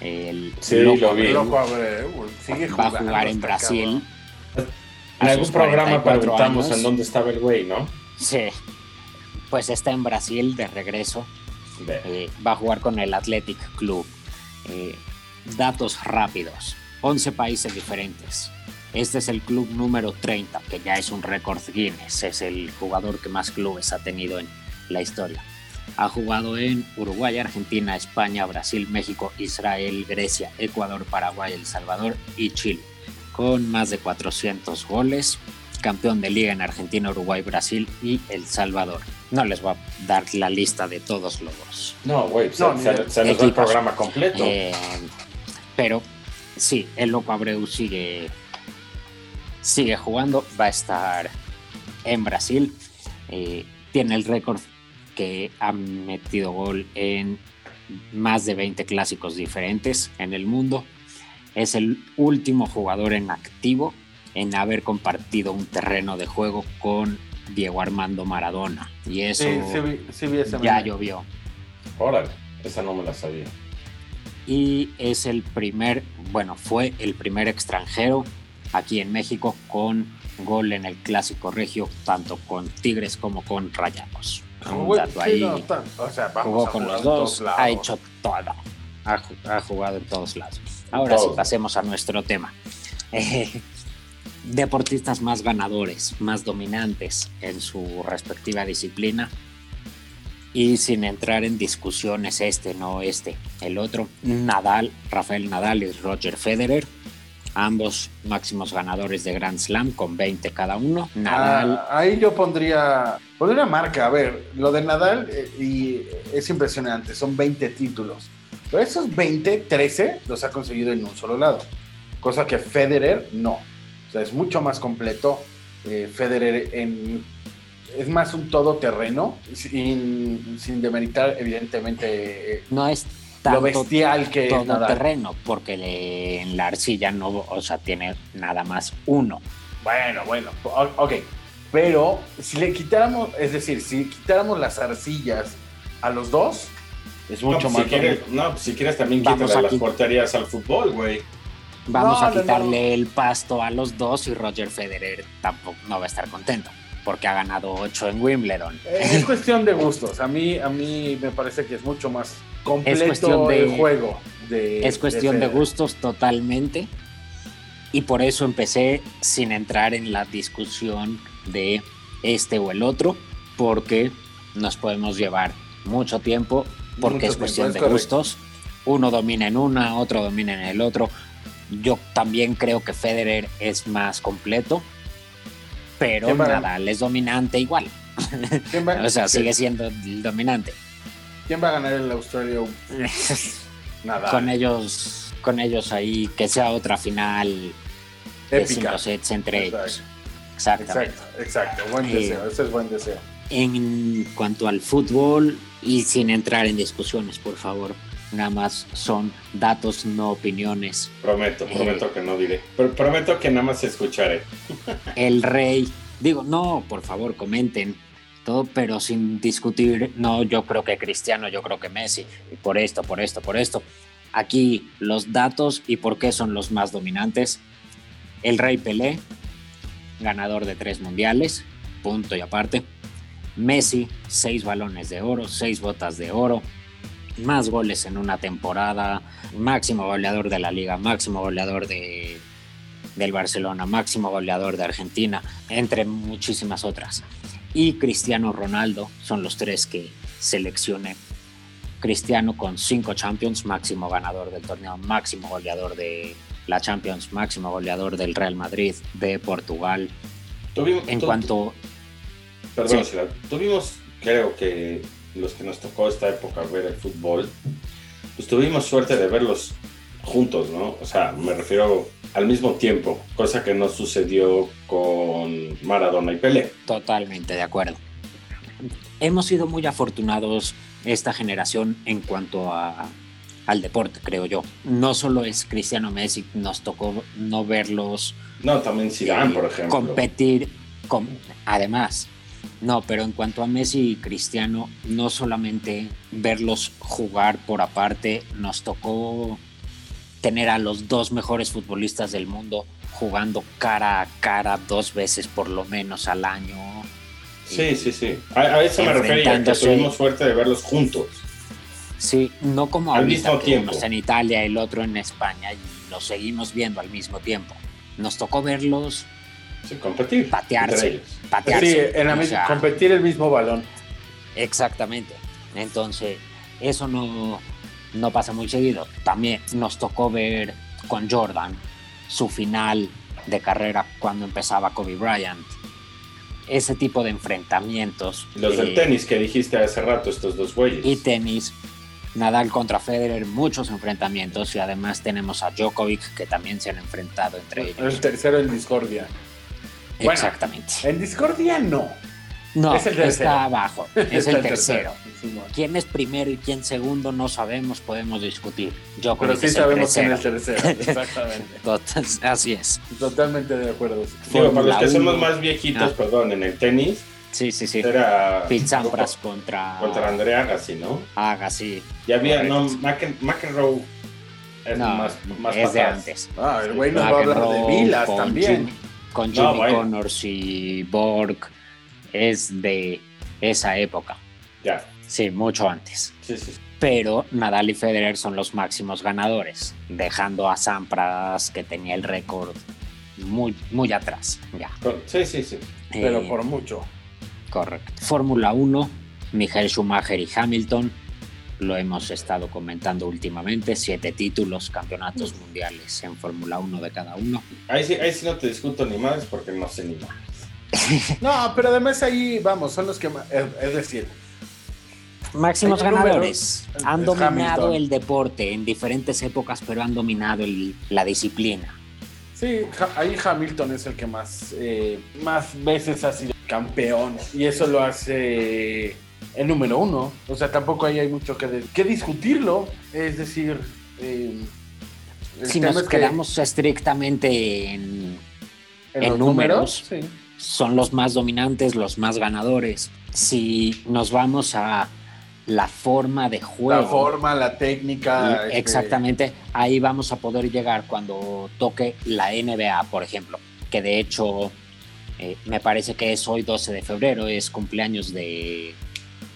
el sí, loco, lo vi. loco Abreu, sigue va a jugar en Brasil. En algún programa preguntamos en dónde estaba el güey, ¿no? Sí, pues está en Brasil de regreso. Eh, va a jugar con el Athletic Club. Eh, datos rápidos: once países diferentes. Este es el club número treinta, que ya es un récord Guinness. Es el jugador que más clubes ha tenido en la historia. Ha jugado en Uruguay, Argentina, España, Brasil, México, Israel, Grecia, Ecuador, Paraguay, El Salvador y Chile. Con más de cuatrocientos goles. Campeón de liga en Argentina, Uruguay, Brasil y El Salvador. No les voy a dar la lista de todos los... No, güey, no, se, se, se nos da el programa completo. Eh, pero sí, el Loco Abreu sigue... Sigue jugando, va a estar en Brasil. Eh, tiene el récord que ha metido gol en más de veinte clásicos diferentes en el mundo. Es el último jugador en activo en haber compartido un terreno de juego con Diego Armando Maradona. Y eso sí, sí vi, sí vi esa ya manera. llovió. Órale, esa no me la sabía. Y es el primer, bueno, fue el primer extranjero aquí en México con gol en el Clásico Regio, tanto con Tigres como con Rayados. Uy, ahí, no, tan, o sea, jugó con los dos, ha hecho todo, ha, ha jugado en todos lados. Ahora todo. Sí, pasemos a nuestro tema. Eh, deportistas más ganadores, más dominantes en su respectiva disciplina, y sin entrar en discusiones este, no este, el otro, Nadal, Rafael Nadal y Roger Federer. Ambos máximos ganadores de Grand Slam con veinte cada uno. Nadal. Ah, ahí yo pondría, pondría marca. A ver, lo de Nadal eh, y es impresionante, son veinte títulos. Pero esos veinte, trece los ha conseguido en un solo lado. Cosa que Federer no. O sea, es mucho más completo. Eh, Federer en, es más un todoterreno, sin, sin demeritar, evidentemente. Eh, no es. Tanto, lo bestial que todo es Nadal. Terreno, porque le, en la arcilla no, o sea, tiene nada más uno. Bueno, bueno, ok. Pero si le quitáramos, es decir, si quitáramos las arcillas a los dos, es mucho no, más. Si quieres, no, si quieres también quitarle las porterías al fútbol, güey. Vamos no, a quitarle no, no. el pasto a los dos y Roger Federer tampoco no va a estar contento, porque ha ganado ocho en Wimbledon. Es cuestión de gustos. A mí, a mí me parece que es mucho más completo de, el juego. De, es cuestión de, de gustos totalmente. Y por eso empecé sin entrar en la discusión de este o el otro, porque nos podemos llevar mucho tiempo, porque mucho es cuestión tiempo, es de correcto. gustos. Uno domina en una, otro domina en el otro. Yo también creo que Federer es más completo, pero Nadal es dominante igual. O sea, sigue siendo el dominante. ¿Quién va a ganar el Australia Open? Nadal. Con ellos, con ellos ahí, que sea otra final épica de cinco sets entre exacto. ellos. Exactamente. Exacto, exacto. Buen eh, deseo, ese es buen deseo. En cuanto al fútbol, y sin entrar en discusiones, por favor, nada más son datos, no opiniones. Prometo, prometo eh, que no diré. Pero prometo que nada más escucharé. El rey, digo, no, por favor, comenten todo, pero sin discutir, no, yo creo que Cristiano, yo creo que Messi, por esto, por esto, por esto. Aquí los datos y por qué son los más dominantes. El rey Pelé, ganador de tres mundiales, punto y aparte. Messi, seis balones de oro, seis botas de oro, más goles en una temporada, máximo goleador de la Liga, máximo goleador de, del Barcelona, máximo goleador de Argentina, entre muchísimas otras. Y Cristiano Ronaldo son los tres que seleccioné. Cristiano con cinco Champions, máximo ganador del torneo, máximo goleador de la Champions, máximo goleador del Real Madrid, de Portugal. Tuvimos, en tu, cuanto... Perdón, sí. Tuvimos, creo que... los que nos tocó esta época ver el fútbol, pues tuvimos suerte de verlos juntos, ¿no? O sea, me refiero al mismo tiempo, cosa que no sucedió con Maradona y Pelé. Totalmente de acuerdo. Hemos sido muy afortunados esta generación en cuanto a, al deporte, creo yo. No solo es Cristiano Messi, nos tocó no verlos... No, también Zidane, eh, por ejemplo. Competir... común, además. No, pero en cuanto a Messi y Cristiano, no solamente verlos jugar por aparte, nos tocó tener a los dos mejores futbolistas del mundo jugando cara a cara dos veces por lo menos al año. Sí, sí, sí. A, a eso me refería, que tuvimos suerte de verlos juntos. Sí, no como al ahorita, mismo tiempo. Uno está en Italia, el otro en España, y los seguimos viendo al mismo tiempo. Nos tocó verlos sí, competir, patearse, patearse. Sí, en la o sea, competir el mismo balón. Exactamente. Entonces, eso no, no pasa muy seguido. También nos tocó ver con Jordan su final de carrera cuando empezaba Kobe Bryant. Ese tipo de enfrentamientos. Los eh, del tenis que dijiste hace rato, estos dos güeyes. Y tenis. Nadal contra Federer, muchos enfrentamientos, y además tenemos a Djokovic, que también se han enfrentado entre ellos. El tercero en discordia. Exactamente. Bueno, en discordia no. No, es el tercero. Está abajo, es el tercero. ¿Quién es primero y quién segundo? No sabemos, podemos discutir. Djokovic Pero sí es sabemos quién es el tercero, exactamente. Total, así es. Totalmente de acuerdo. Digo, para los que uno. Somos más viejitos, no. perdón, en el tenis... Sí, sí, sí. Era Pete Sampras contra... Contra André Agassi, ¿no? Agassi. Ya había, no, McEnroe es no, más, más es de antes. Ah, el güey nos va a hablar de Vilas también. Jimmy, con Jimmy no, bueno. Connors y Borg. Es de esa época. Ya. Sí, mucho antes. Sí, sí. Pero Nadal y Federer son los máximos ganadores, dejando a Sampras, que tenía el récord, muy, muy atrás. Ya. Sí, sí, sí. Pero eh, por mucho. Correcto. Fórmula uno, Michael Schumacher y Hamilton, lo hemos estado comentando últimamente, siete títulos, campeonatos mundiales en Fórmula uno de cada uno. Ahí sí, ahí sí no te discuto ni más porque no sé ni más. No, pero además ahí vamos, son los que, es decir... Máximos ganadores, número, han dominado Hamilton. El deporte en diferentes épocas, pero han dominado el, la disciplina. Sí, ahí Hamilton es el que más, eh, más veces ha sido campeón, y eso lo hace el número uno. O sea, tampoco ahí hay mucho que, de, que discutirlo. Es decir, eh, si nos es quedamos que, estrictamente en, en, en números, números sí. Son los más dominantes, los más ganadores. Si nos vamos a la forma de juego, la forma, la técnica, este... exactamente, ahí vamos a poder llegar cuando toque la N B A, por ejemplo, que de hecho Eh, me parece que es hoy doce de febrero, es cumpleaños de,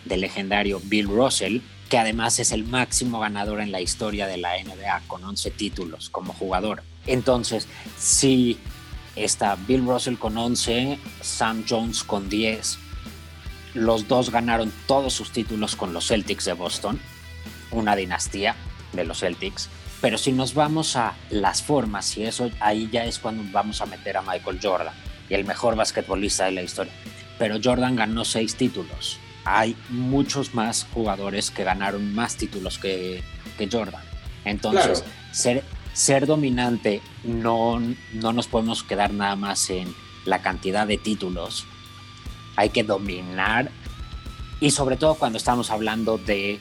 de legendario Bill Russell, que además es el máximo ganador en la historia de la N B A, con once títulos como jugador. Entonces, si está Bill Russell con once, Sam Jones con diez, los dos ganaron todos sus títulos con los Celtics de Boston, una dinastía de los Celtics. Pero si nos vamos a las formas, y eso ahí ya es cuando vamos a meter a Michael Jordan, y el mejor basquetbolista de la historia. Pero Jordan ganó seis títulos. Hay muchos más jugadores que ganaron más títulos que, que Jordan. Entonces, claro. ser, ser dominante, no, no nos podemos quedar nada más en la cantidad de títulos. Hay que dominar, y sobre todo cuando estamos hablando de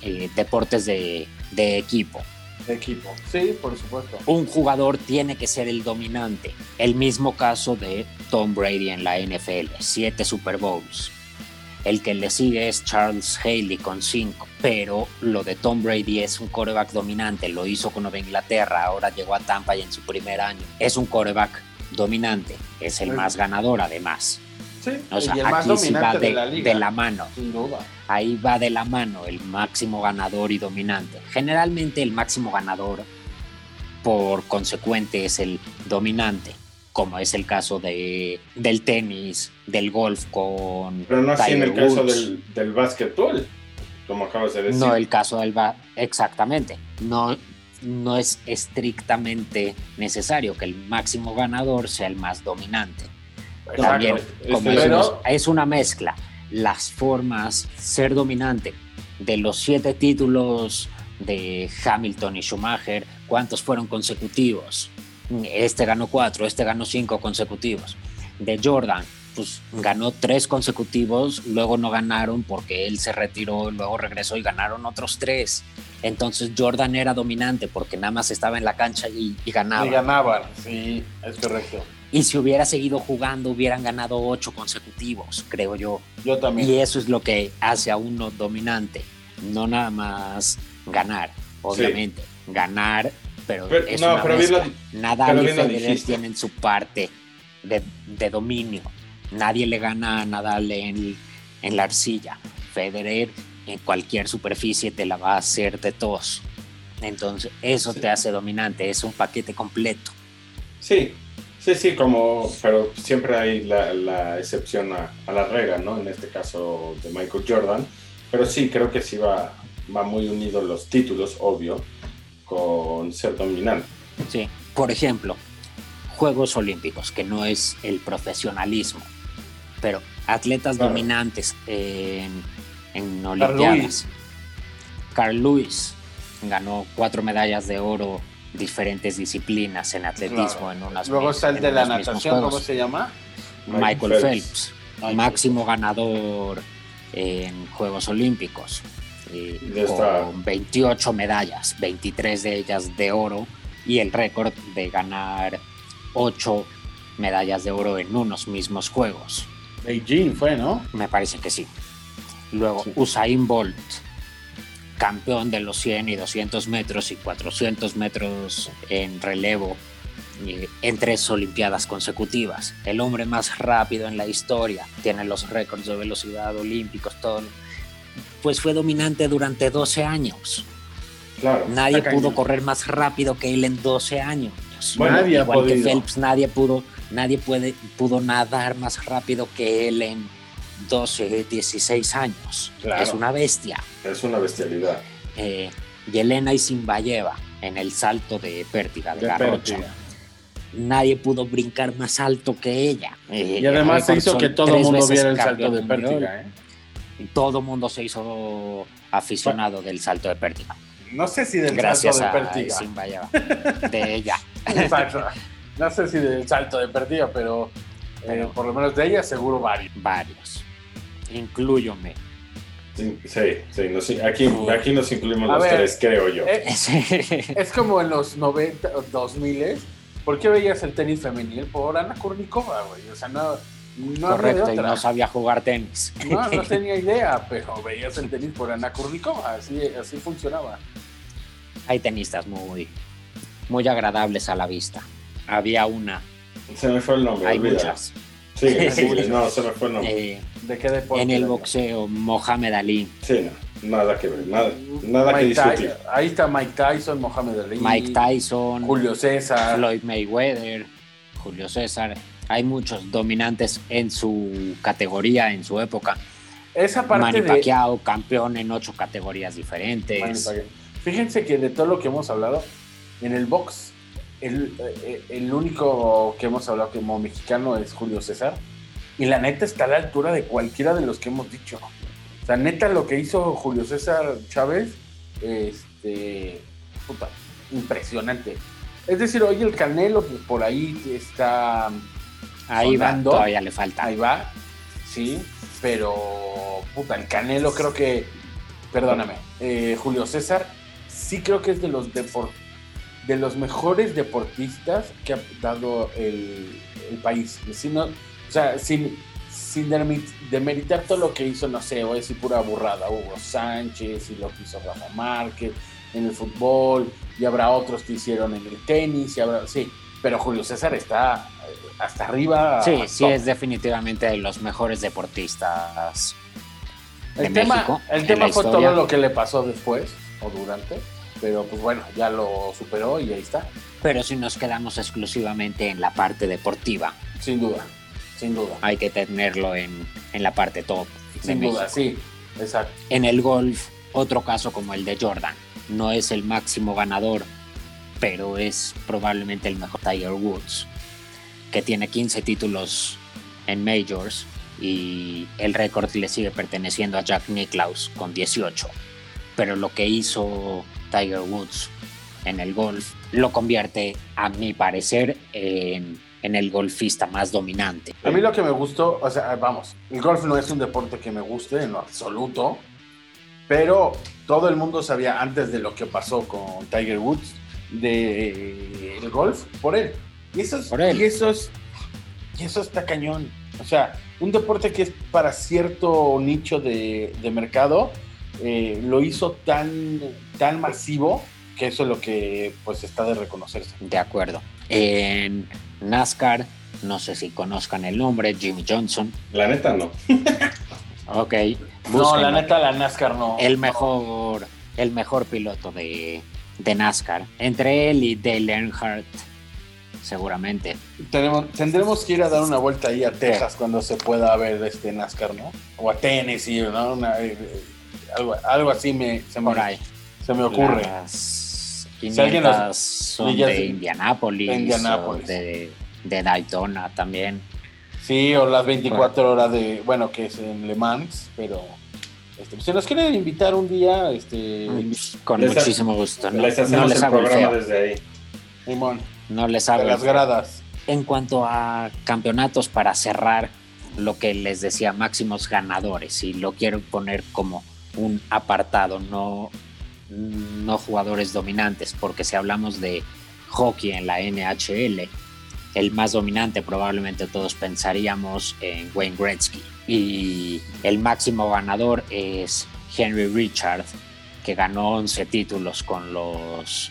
eh, deportes de, de equipo. De equipo, sí, por supuesto. Un jugador tiene que ser el dominante. El mismo caso de Tom Brady en la N F L, siete Super Bowls. El que le sigue es Charles Haley con cinco, pero lo de Tom Brady es un quarterback dominante. Lo hizo con Nueva Inglaterra, ahora llegó a Tampa y en su primer año es un quarterback dominante. Es el sí. más ganador, además. Sí, o sea, y el aquí más dominante sí de, de la liga. De la mano. Sin duda. Ahí va de la mano el máximo ganador y dominante. Generalmente el máximo ganador, por consecuente, es el dominante, como es el caso de, del tenis, del golf con Pero no así en el Woods. Caso del, del básquetbol, como acabas de decir. No, el caso del básquetbol, exactamente. No, no es estrictamente necesario que el máximo ganador sea el más dominante. Exacto. También, como decimos, es una mezcla. Las formas, ser dominante. De los siete títulos de Hamilton y Schumacher, ¿cuántos fueron consecutivos? Este ganó cuatro, este ganó cinco consecutivos. De Jordan, pues ganó tres consecutivos, luego no ganaron porque él se retiró, luego regresó y ganaron otros tres. Entonces Jordan era dominante porque nada más estaba en la cancha y, y ganaba. Y ganaba, sí, es correcto. Y si hubiera seguido jugando, hubieran ganado ocho consecutivos, creo yo. Yo también. Y eso es lo que hace a uno dominante. No nada más ganar, obviamente. Sí. Ganar, pero, pero es no, una pero mezcla. Lo, Nadal pero y Federer tienen su parte de, de dominio. Nadie le gana a Nadal en, en la arcilla. Federer en cualquier superficie te la va a hacer de todos. Entonces, eso sí te hace dominante. Es un paquete completo. Sí. Sí, sí, como, pero siempre hay la, la excepción a, a la regla, ¿no? En este caso de Michael Jordan, pero sí, creo que sí va, va muy unido los títulos, obvio, con ser dominante. Sí, por ejemplo, Juegos Olímpicos, que no es el profesionalismo, pero atletas claro. dominantes en, en Olimpiadas. Carl Lewis ganó cuatro medallas de oro diferentes disciplinas en atletismo claro. en unas luego está el de la natación, ¿cómo se llama? Michael, Michael Phelps, Phelps máximo ganador en Juegos Olímpicos eh, con veintiocho medallas, veintitrés de ellas de oro, y el récord de ganar ocho medallas de oro en unos mismos Juegos. Beijing fue, ¿no? Me parece que sí. Luego sí. Usain Bolt, campeón de los cien y doscientos metros y cuatrocientos metros en relevo en tres Olimpiadas consecutivas. El hombre más rápido en la historia, tiene los récords de velocidad olímpicos, todo. Pues fue dominante durante doce años. Claro, nadie pudo correr más rápido que él en doce años. Bueno, nadie igual ha podido. Que Phelps, nadie pudo, nadie puede, pudo nadar más rápido que él en doce, dieciséis años. Claro. Es una bestia. Es una bestialidad. Eh, Yelena Isinbayeva en el salto de pértiga, de, de garrocha. Pértiga. Nadie pudo brincar más alto que ella. Eh, y además se hizo que todo el mundo viera el salto de pértiga. ¿eh? Todo el mundo se hizo aficionado bueno, del salto de pértiga. No sé si del Gracias salto de pértiga. Isinbayeva, de ella. Exacto. No sé si del salto de pértiga, pero, pero eh, por lo menos de ella seguro varios. Varios. Inclúyome. Sí, sí, nos, aquí, aquí nos incluimos a los ver, tres, creo yo. Es, es como en los noventa, dos mil, ¿por qué veías el tenis femenil? Por Ana Kournikova, güey, o sea, no, no correcto, había otra. Y no sabía jugar tenis. No, no tenía idea, pero veías el tenis por Ana Kournikova, así, así funcionaba. Hay tenistas muy, muy agradables a la vista. Había una. Se me fue el nombre, Hay olvidar. muchas. Sí, sí, no, se me fue el nombre. Eh, ¿De qué deporte? En el boxeo, Mohamed Ali. Sí, no, nada que ver, nada, nada que discutir. Ahí está Mike Tyson, Mohamed Ali. Mike Tyson. Julio César. Floyd Mayweather, Julio César. Hay muchos dominantes en su categoría, en su época. Esa parte Manny Pacquiao, de... campeón en ocho categorías diferentes. Fíjense que de todo lo que hemos hablado, en el box, el, el único que hemos hablado como mexicano es Julio César. Y la neta está a la altura de cualquiera de los que hemos dicho. O sea, neta, lo que hizo Julio César Chávez, este, puta, impresionante. Es decir, hoy el Canelo, pues por ahí está ahí sonando. Va, todavía le falta. Ahí va, sí, pero, puta, el Canelo creo que, perdóname, eh, Julio César sí creo que es de los depor- de los mejores deportistas que ha dado el, el país. Si no... O sea, sin, sin demeritar todo lo que hizo, no sé, voy a decir pura burrada, Hugo Sánchez y lo que hizo Rafa Márquez en el fútbol, y habrá otros que hicieron en el tenis, y habrá, sí, pero Julio César está hasta arriba. Sí, sí, top. Es definitivamente de los mejores deportistas de el México. Tema, el tema fue historia. Todo lo que le pasó después o durante, pero pues bueno, ya lo superó y ahí está. Pero si nos quedamos exclusivamente en la parte deportiva. Sin duda. Sin duda. Hay que tenerlo en, en la parte top. Sin duda, sí, exacto. En el golf, otro caso como el de Jordan. No es el máximo ganador, pero es probablemente el mejor. Tiger Woods, que tiene quince títulos en majors y el récord le sigue perteneciendo a Jack Nicklaus con dieciocho. Pero lo que hizo Tiger Woods en el golf lo convierte, a mi parecer, en... en el golfista más dominante. A mí lo que me gustó, o sea, vamos, el golf no es un deporte que me guste en lo absoluto, pero todo el mundo sabía antes de lo que pasó con Tiger Woods del de golf por él. Y eso es, por él. Y eso es, Y eso está cañón. O sea, un deporte que es para cierto nicho de, de mercado, eh, lo hizo tan, tan masivo, que eso es lo que pues está de reconocerse. De acuerdo. En NASCAR, no sé si conozcan el nombre, Jimmy Johnson. La neta no. Ok. No, la neta la NASCAR no. El mejor, el mejor piloto de, de NASCAR. Entre él y Dale Earnhardt, seguramente. Tenemos, tendremos que ir a dar una vuelta ahí a Texas cuando se pueda ver este NASCAR, ¿no? O a Tennessee, ¿no? Una, eh, algo, algo así me, se, me, se me ocurre. Las quinientas son de Indianápolis, Indianápolis. De, de Daytona también. Sí, o las veinticuatro horas de, bueno, que es en Le Mans, pero este, si nos quieren invitar un día, este, con les muchísimo gusto. Les no, hacemos no les el programa desde ahí. Simón. No les hablo. De las gradas. En cuanto a campeonatos, para cerrar lo que les decía, máximos ganadores, y lo quiero poner como un apartado, no, no jugadores dominantes, porque si hablamos de hockey en la N H L, el más dominante probablemente todos pensaríamos en Wayne Gretzky, y el máximo ganador es Henry Richard, que ganó once títulos con los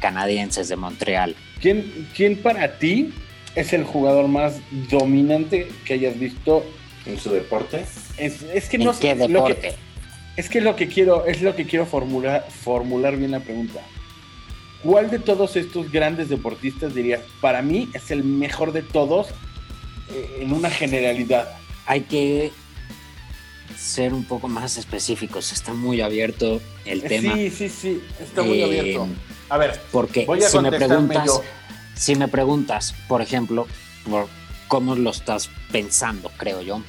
canadienses de Montreal. ¿Quién, quién para ti es el jugador más dominante que hayas visto en su deporte? Es, es que no sé. ¿En qué deporte? Que, es que lo que quiero, es lo que quiero formular, formular bien la pregunta. ¿Cuál de todos estos grandes deportistas dirías, para mí es el mejor de todos en una generalidad? Hay que ser un poco más específicos. Está muy abierto el tema. Sí, sí, sí. Está muy eh, abierto. A ver, porque voy a si me preguntas, yo. si me preguntas, por ejemplo, por cómo lo estás pensando, creo yo,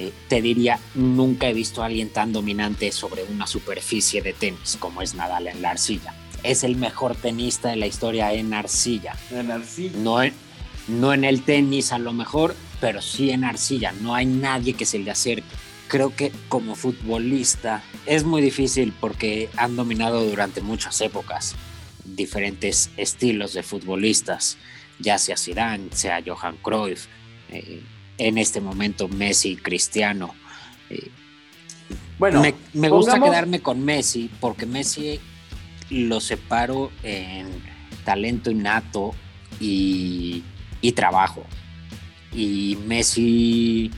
eh, te diría, nunca he visto a alguien tan dominante sobre una superficie de tenis como es Nadal en la arcilla. Es el mejor tenista de la historia en arcilla. En arcilla. No en, no en el tenis a lo mejor, pero sí en arcilla. No hay nadie que se le acerque. Creo que como futbolista es muy difícil porque han dominado durante muchas épocas diferentes estilos de futbolistas, ya sea Zidane, sea Johan Cruyff, eh, en este momento Messi, Cristiano. Eh, bueno, me, me gusta pongamos... quedarme con Messi, porque Messi lo separo en talento innato y, y trabajo. Y Messi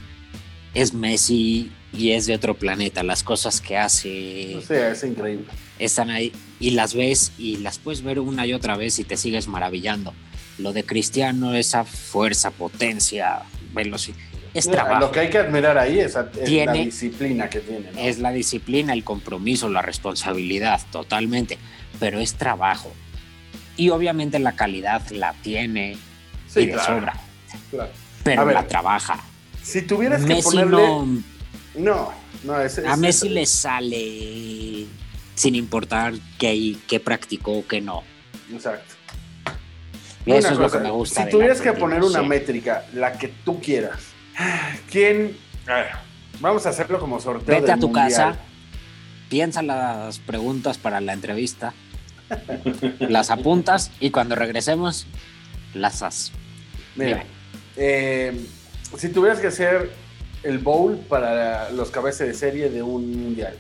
es Messi y es de otro planeta. Las cosas que hace... O sea, es increíble. Están ahí y las ves y las puedes ver una y otra vez y te sigues maravillando. Lo de Cristiano, esa fuerza, potencia, velocidad, es Mira, trabajo. Lo que hay que admirar ahí es, es tiene, la disciplina que tiene, ¿no? Es la disciplina, el compromiso, la responsabilidad, totalmente, pero es trabajo. Y obviamente la calidad la tiene sí, y de claro, sobra, claro. pero ver, la trabaja. Si tuvieras Messi que ponerle... No, no, no es, es, a Messi es... le sale... sin importar qué, qué practicó o qué no. Exacto. Y eso es lo que me gusta. Si tuvieras que poner una métrica, la que tú quieras, ¿quién? A ver, vamos a hacerlo como sorteo. Vete a tu casa, piensa las preguntas para la entrevista, las apuntas y cuando regresemos, las haces. Mira, eh, si tuvieras que hacer el bowl para los cabezas de serie de un mundial,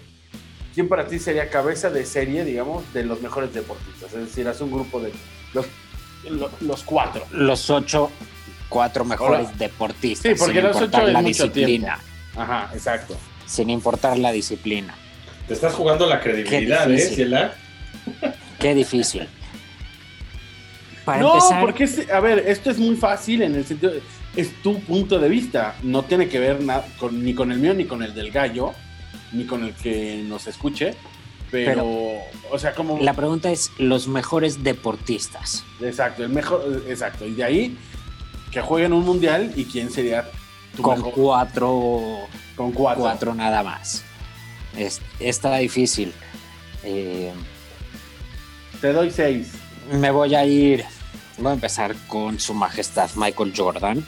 ¿quién para ti sería cabeza de serie, digamos, de los mejores deportistas? Es decir, haz un grupo de los, los, los cuatro. Los ocho, cuatro mejores Hola. deportistas. Sí, porque los ocho es mucho tiempo. Ajá, exacto. Sin importar la disciplina. Te estás jugando la credibilidad, ¿eh, Ciela? Qué difícil. Para no, empezar... porque, es, a ver, esto es muy fácil en el sentido... De, es tu punto de vista. No tiene que ver nada con, ni con el mío ni con el del gallo, ni con el que nos escuche, pero, pero o sea, como... La pregunta es los mejores deportistas. Exacto, el mejor, exacto. Y de ahí, que jueguen un mundial, ¿y quién sería tu con mejor? Cuatro, con cuatro. Cuatro nada más. Es, está difícil. Eh, Te doy seis. Me voy a ir... Voy a empezar con Su Majestad Michael Jordan.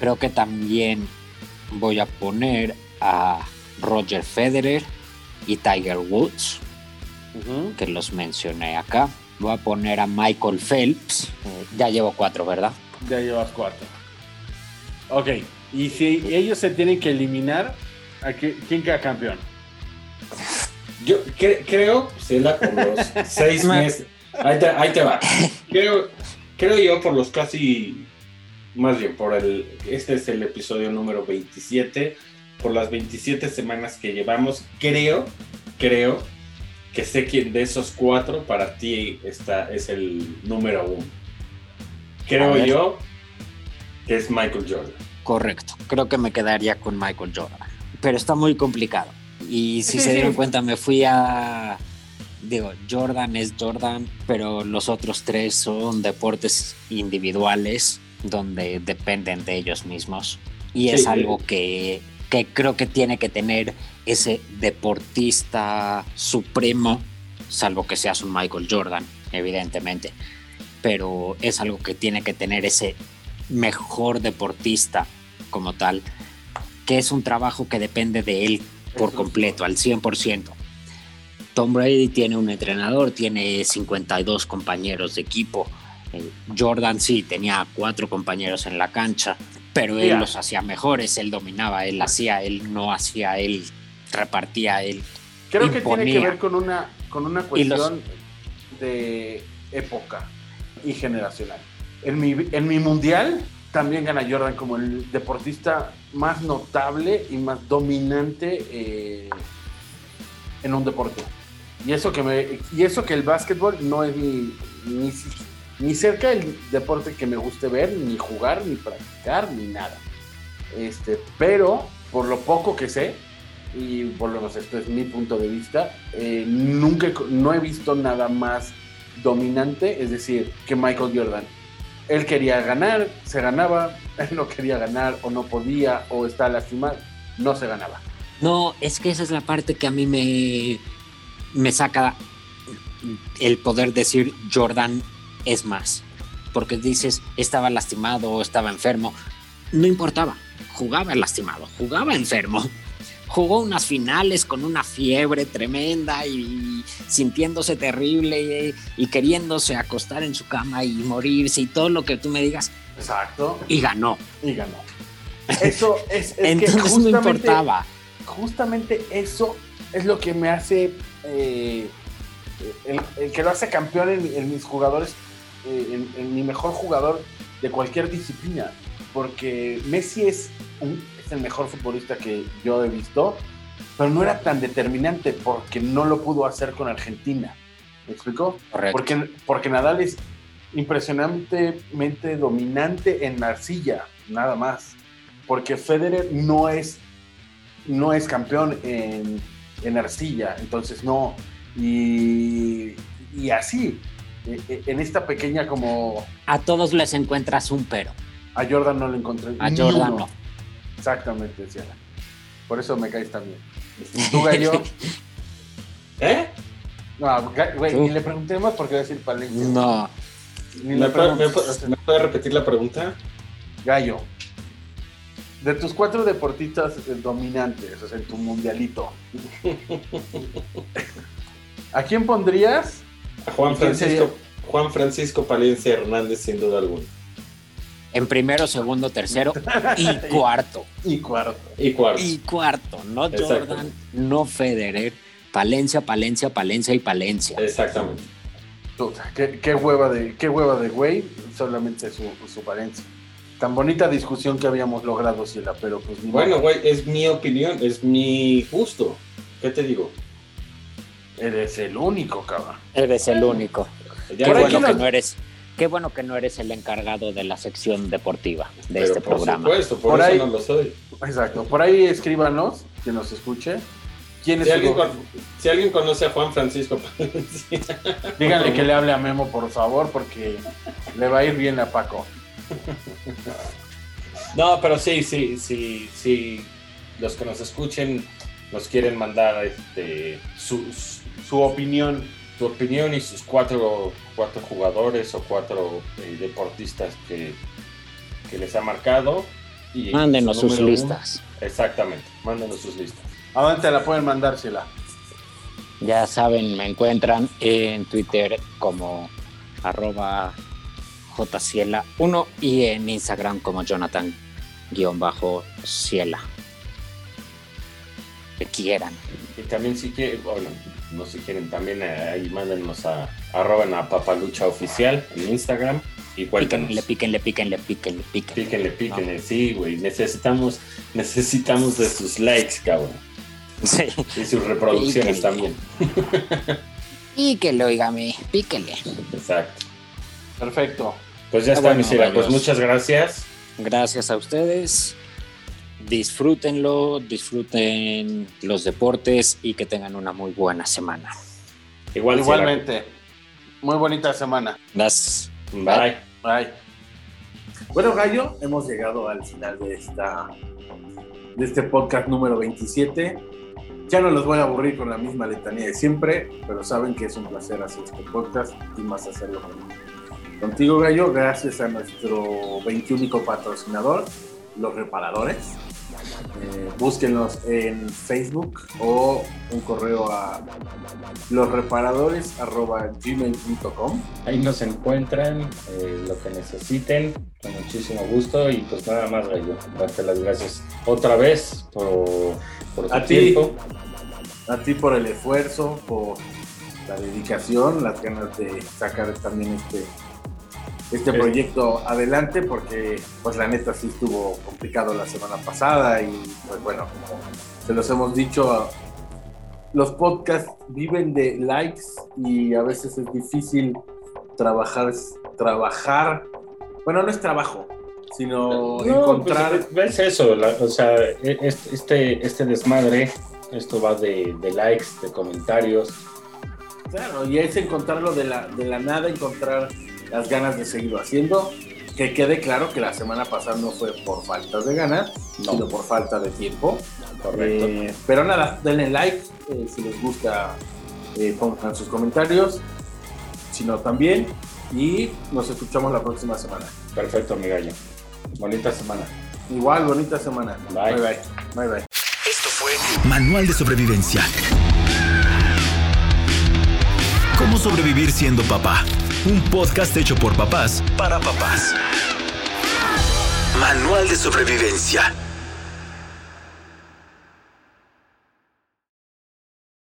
Creo que también voy a poner a... Roger Federer y Tiger Woods, uh-huh. que los mencioné acá. Voy a poner a Michael Phelps. Ya llevo cuatro, ¿verdad? Ya llevas cuatro. Ok, y si ellos se tienen que eliminar, ¿a qué, quién queda campeón? Yo cre- creo, será por los seis meses. Ahí te, ahí te va. Creo, creo yo por los casi... Más bien, por el, este es el episodio número veintisiete. Por las veintisiete semanas que llevamos, creo, creo que sé quién de esos cuatro para ti está, es el número uno. Creo yo que es Michael Jordan. Correcto, creo que me quedaría con Michael Jordan. Pero está muy complicado. Y si se dieron cuenta, me fui a... Digo, Jordan es Jordan, pero los otros tres son deportes individuales donde dependen de ellos mismos y sí, es algo que, que creo que tiene que tener ese deportista supremo, salvo que seas un Michael Jordan, evidentemente, pero es algo que tiene que tener ese mejor deportista como tal, que es un trabajo que depende de él por completo, al cien por ciento. Tom Brady tiene un entrenador, tiene cincuenta y dos compañeros de equipo. Jordan sí tenía cuatro compañeros en la cancha, pero él yeah. los hacía mejores, él dominaba, él hacía, él no hacía, él repartía, él creo imponía. Que tiene que ver con una, con una cuestión los... de época y generacional. En mi, en mi mundial también gana Jordan como el deportista más notable y más dominante eh, en un deporte. Y eso que me, y eso que el básquetbol no es mi, mi ni cerca el deporte que me guste ver, ni jugar, ni practicar, ni nada. Este, pero, por lo poco que sé, y volvemos, esto es mi punto de vista, eh, nunca, no he visto nada más dominante, es decir, que Michael Jordan. Él quería ganar, se ganaba, él no quería ganar, o no podía, o estaba lastimado, no se ganaba. No, es que esa es la parte que a mí me, me saca el poder decir Jordan es más, porque dices estaba lastimado, estaba enfermo, no importaba, jugaba lastimado, jugaba enfermo, jugó unas finales con una fiebre tremenda y sintiéndose terrible y, y queriéndose acostar en su cama y morirse y todo lo que tú me digas. Exacto. Y ganó. Y ganó. Eso es, es entonces que justamente, no importaba. Justamente eso es lo que me hace eh, el, el que lo hace campeón en, en mis jugadores. En, en mi mejor jugador de cualquier disciplina, porque Messi es, un, es el mejor futbolista que yo he visto, pero no era tan determinante porque no lo pudo hacer con Argentina. ¿Me explico? Correcto. Porque, porque Nadal es impresionantemente dominante en Marsella, nada más. Porque Federer no es, no es campeón en, en Marsella, entonces no. Y, y así. En esta pequeña como... A todos les encuentras un pero. A Jordan no lo encontré. A Jordan no. Exactamente, Ciara. Por eso me caes también. Tú, Gallo. ¿Eh? No, güey, ni le pregunté más porque voy a decir Palencia. No. Ni ¿Me, puede, me, puede, ¿Me puede repetir la pregunta? Gallo, de tus cuatro deportistas dominantes, o sea, en tu mundialito, ¿a quién pondrías...? A Juan Francisco, Juan Francisco Palencia Hernández, sin duda alguna. En primero, segundo, tercero y cuarto. Y cuarto. Y cuarto. Y cuarto. No Jordan, no Federer. Palencia, Palencia, Palencia y Palencia. Exactamente. Qué, qué hueva de, qué hueva de güey, solamente su, su Palencia. Tan bonita discusión que habíamos logrado, Ciela, pero pues... Bueno, güey, es mi opinión, es mi gusto. ¿Qué te digo? Eres el único, cabrón. Eres el único. Qué bueno, que no eres, qué bueno que no eres el encargado de la sección deportiva de Pero este por programa. Por supuesto, por, por eso ahí, no lo soy. Exacto, por ahí escríbanos, que nos escuche. ¿Quién es si, alguien con, si alguien conoce a Juan Francisco Palencia, díganle que le hable a Memo, por favor, porque le va a ir bien a Paco. No, pero sí, sí, sí, sí. Los que nos escuchen nos quieren mandar este, sus... Su opinión, tu opinión y sus cuatro, cuatro jugadores o cuatro eh, deportistas que, que les ha marcado. Y mándenos sus listas. Uno. Exactamente, mándenos sus listas. ¿A dónde te la pueden mandársela? Ya saben, me encuentran en Twitter como arroba jciela uno y en Instagram como Jonathan guión bajo Ciela. Que quieran. Y también si quieren, bueno, no si quieren, también ahí mándenos a arroben a Papá Lucha Oficial en Instagram y cuéntanos. Píquenle, píquenle, píquenle, píquenle, píquenle. Píquenle, píquenle, no. Sí, güey, necesitamos, necesitamos de sus likes, cabrón. Sí. Y sus reproducciones píquenle. También. Píquenle, oígame, píquenle. Exacto. Perfecto. Pues ya ah, está, bueno, Misela, pues muchas gracias. Gracias a ustedes. Disfrútenlo, disfruten los deportes y que tengan una muy buena semana. Igual, Igualmente, será. Muy bonita semana. Gracias. Bye. Bye. Bueno, Gallo, hemos llegado al final de esta de este podcast número veintisiete. Ya no los voy a aburrir con la misma letanía de siempre, pero saben que es un placer hacer este podcast y más hacerlo contigo, Gallo. Gracias a nuestro veintiúnico patrocinador, Los Reparadores. Eh, búsquenlos en Facebook o un correo a los reparadores arroba gmail punto com. Ahí nos encuentran, eh, lo que necesiten, con muchísimo gusto. Y pues nada más, Gallo, darte las gracias otra vez por, por tu a tiempo. Ti, a ti por el esfuerzo, por la dedicación, las ganas de sacar también este... este proyecto adelante, porque pues la neta sí estuvo complicado la semana pasada y pues bueno, como se los hemos dicho, los podcasts viven de likes y a veces es difícil trabajar, trabajar, bueno, no es trabajo, sino no, encontrar... Pues, ¿ves eso? La, o sea, este, este desmadre, esto va de, de likes, de comentarios. Claro, y es encontrarlo de la, de la nada, encontrar... las ganas de seguirlo haciendo. Que quede claro que la semana pasada no fue por falta de ganas, no. Sino por falta de tiempo. Correcto. Eh, pero nada, denle like, eh, si les gusta, eh, pongan sus comentarios, si no también, y nos escuchamos la próxima semana. Perfecto, mi Gallo. Bonita semana. Igual, bonita semana. Bye. Bye, bye. Bye, bye. Esto fue Manual de Sobrevivencia. ¿Cómo sobrevivir siendo papá? Un podcast hecho por papás para papás. Manual de Sobrevivencia.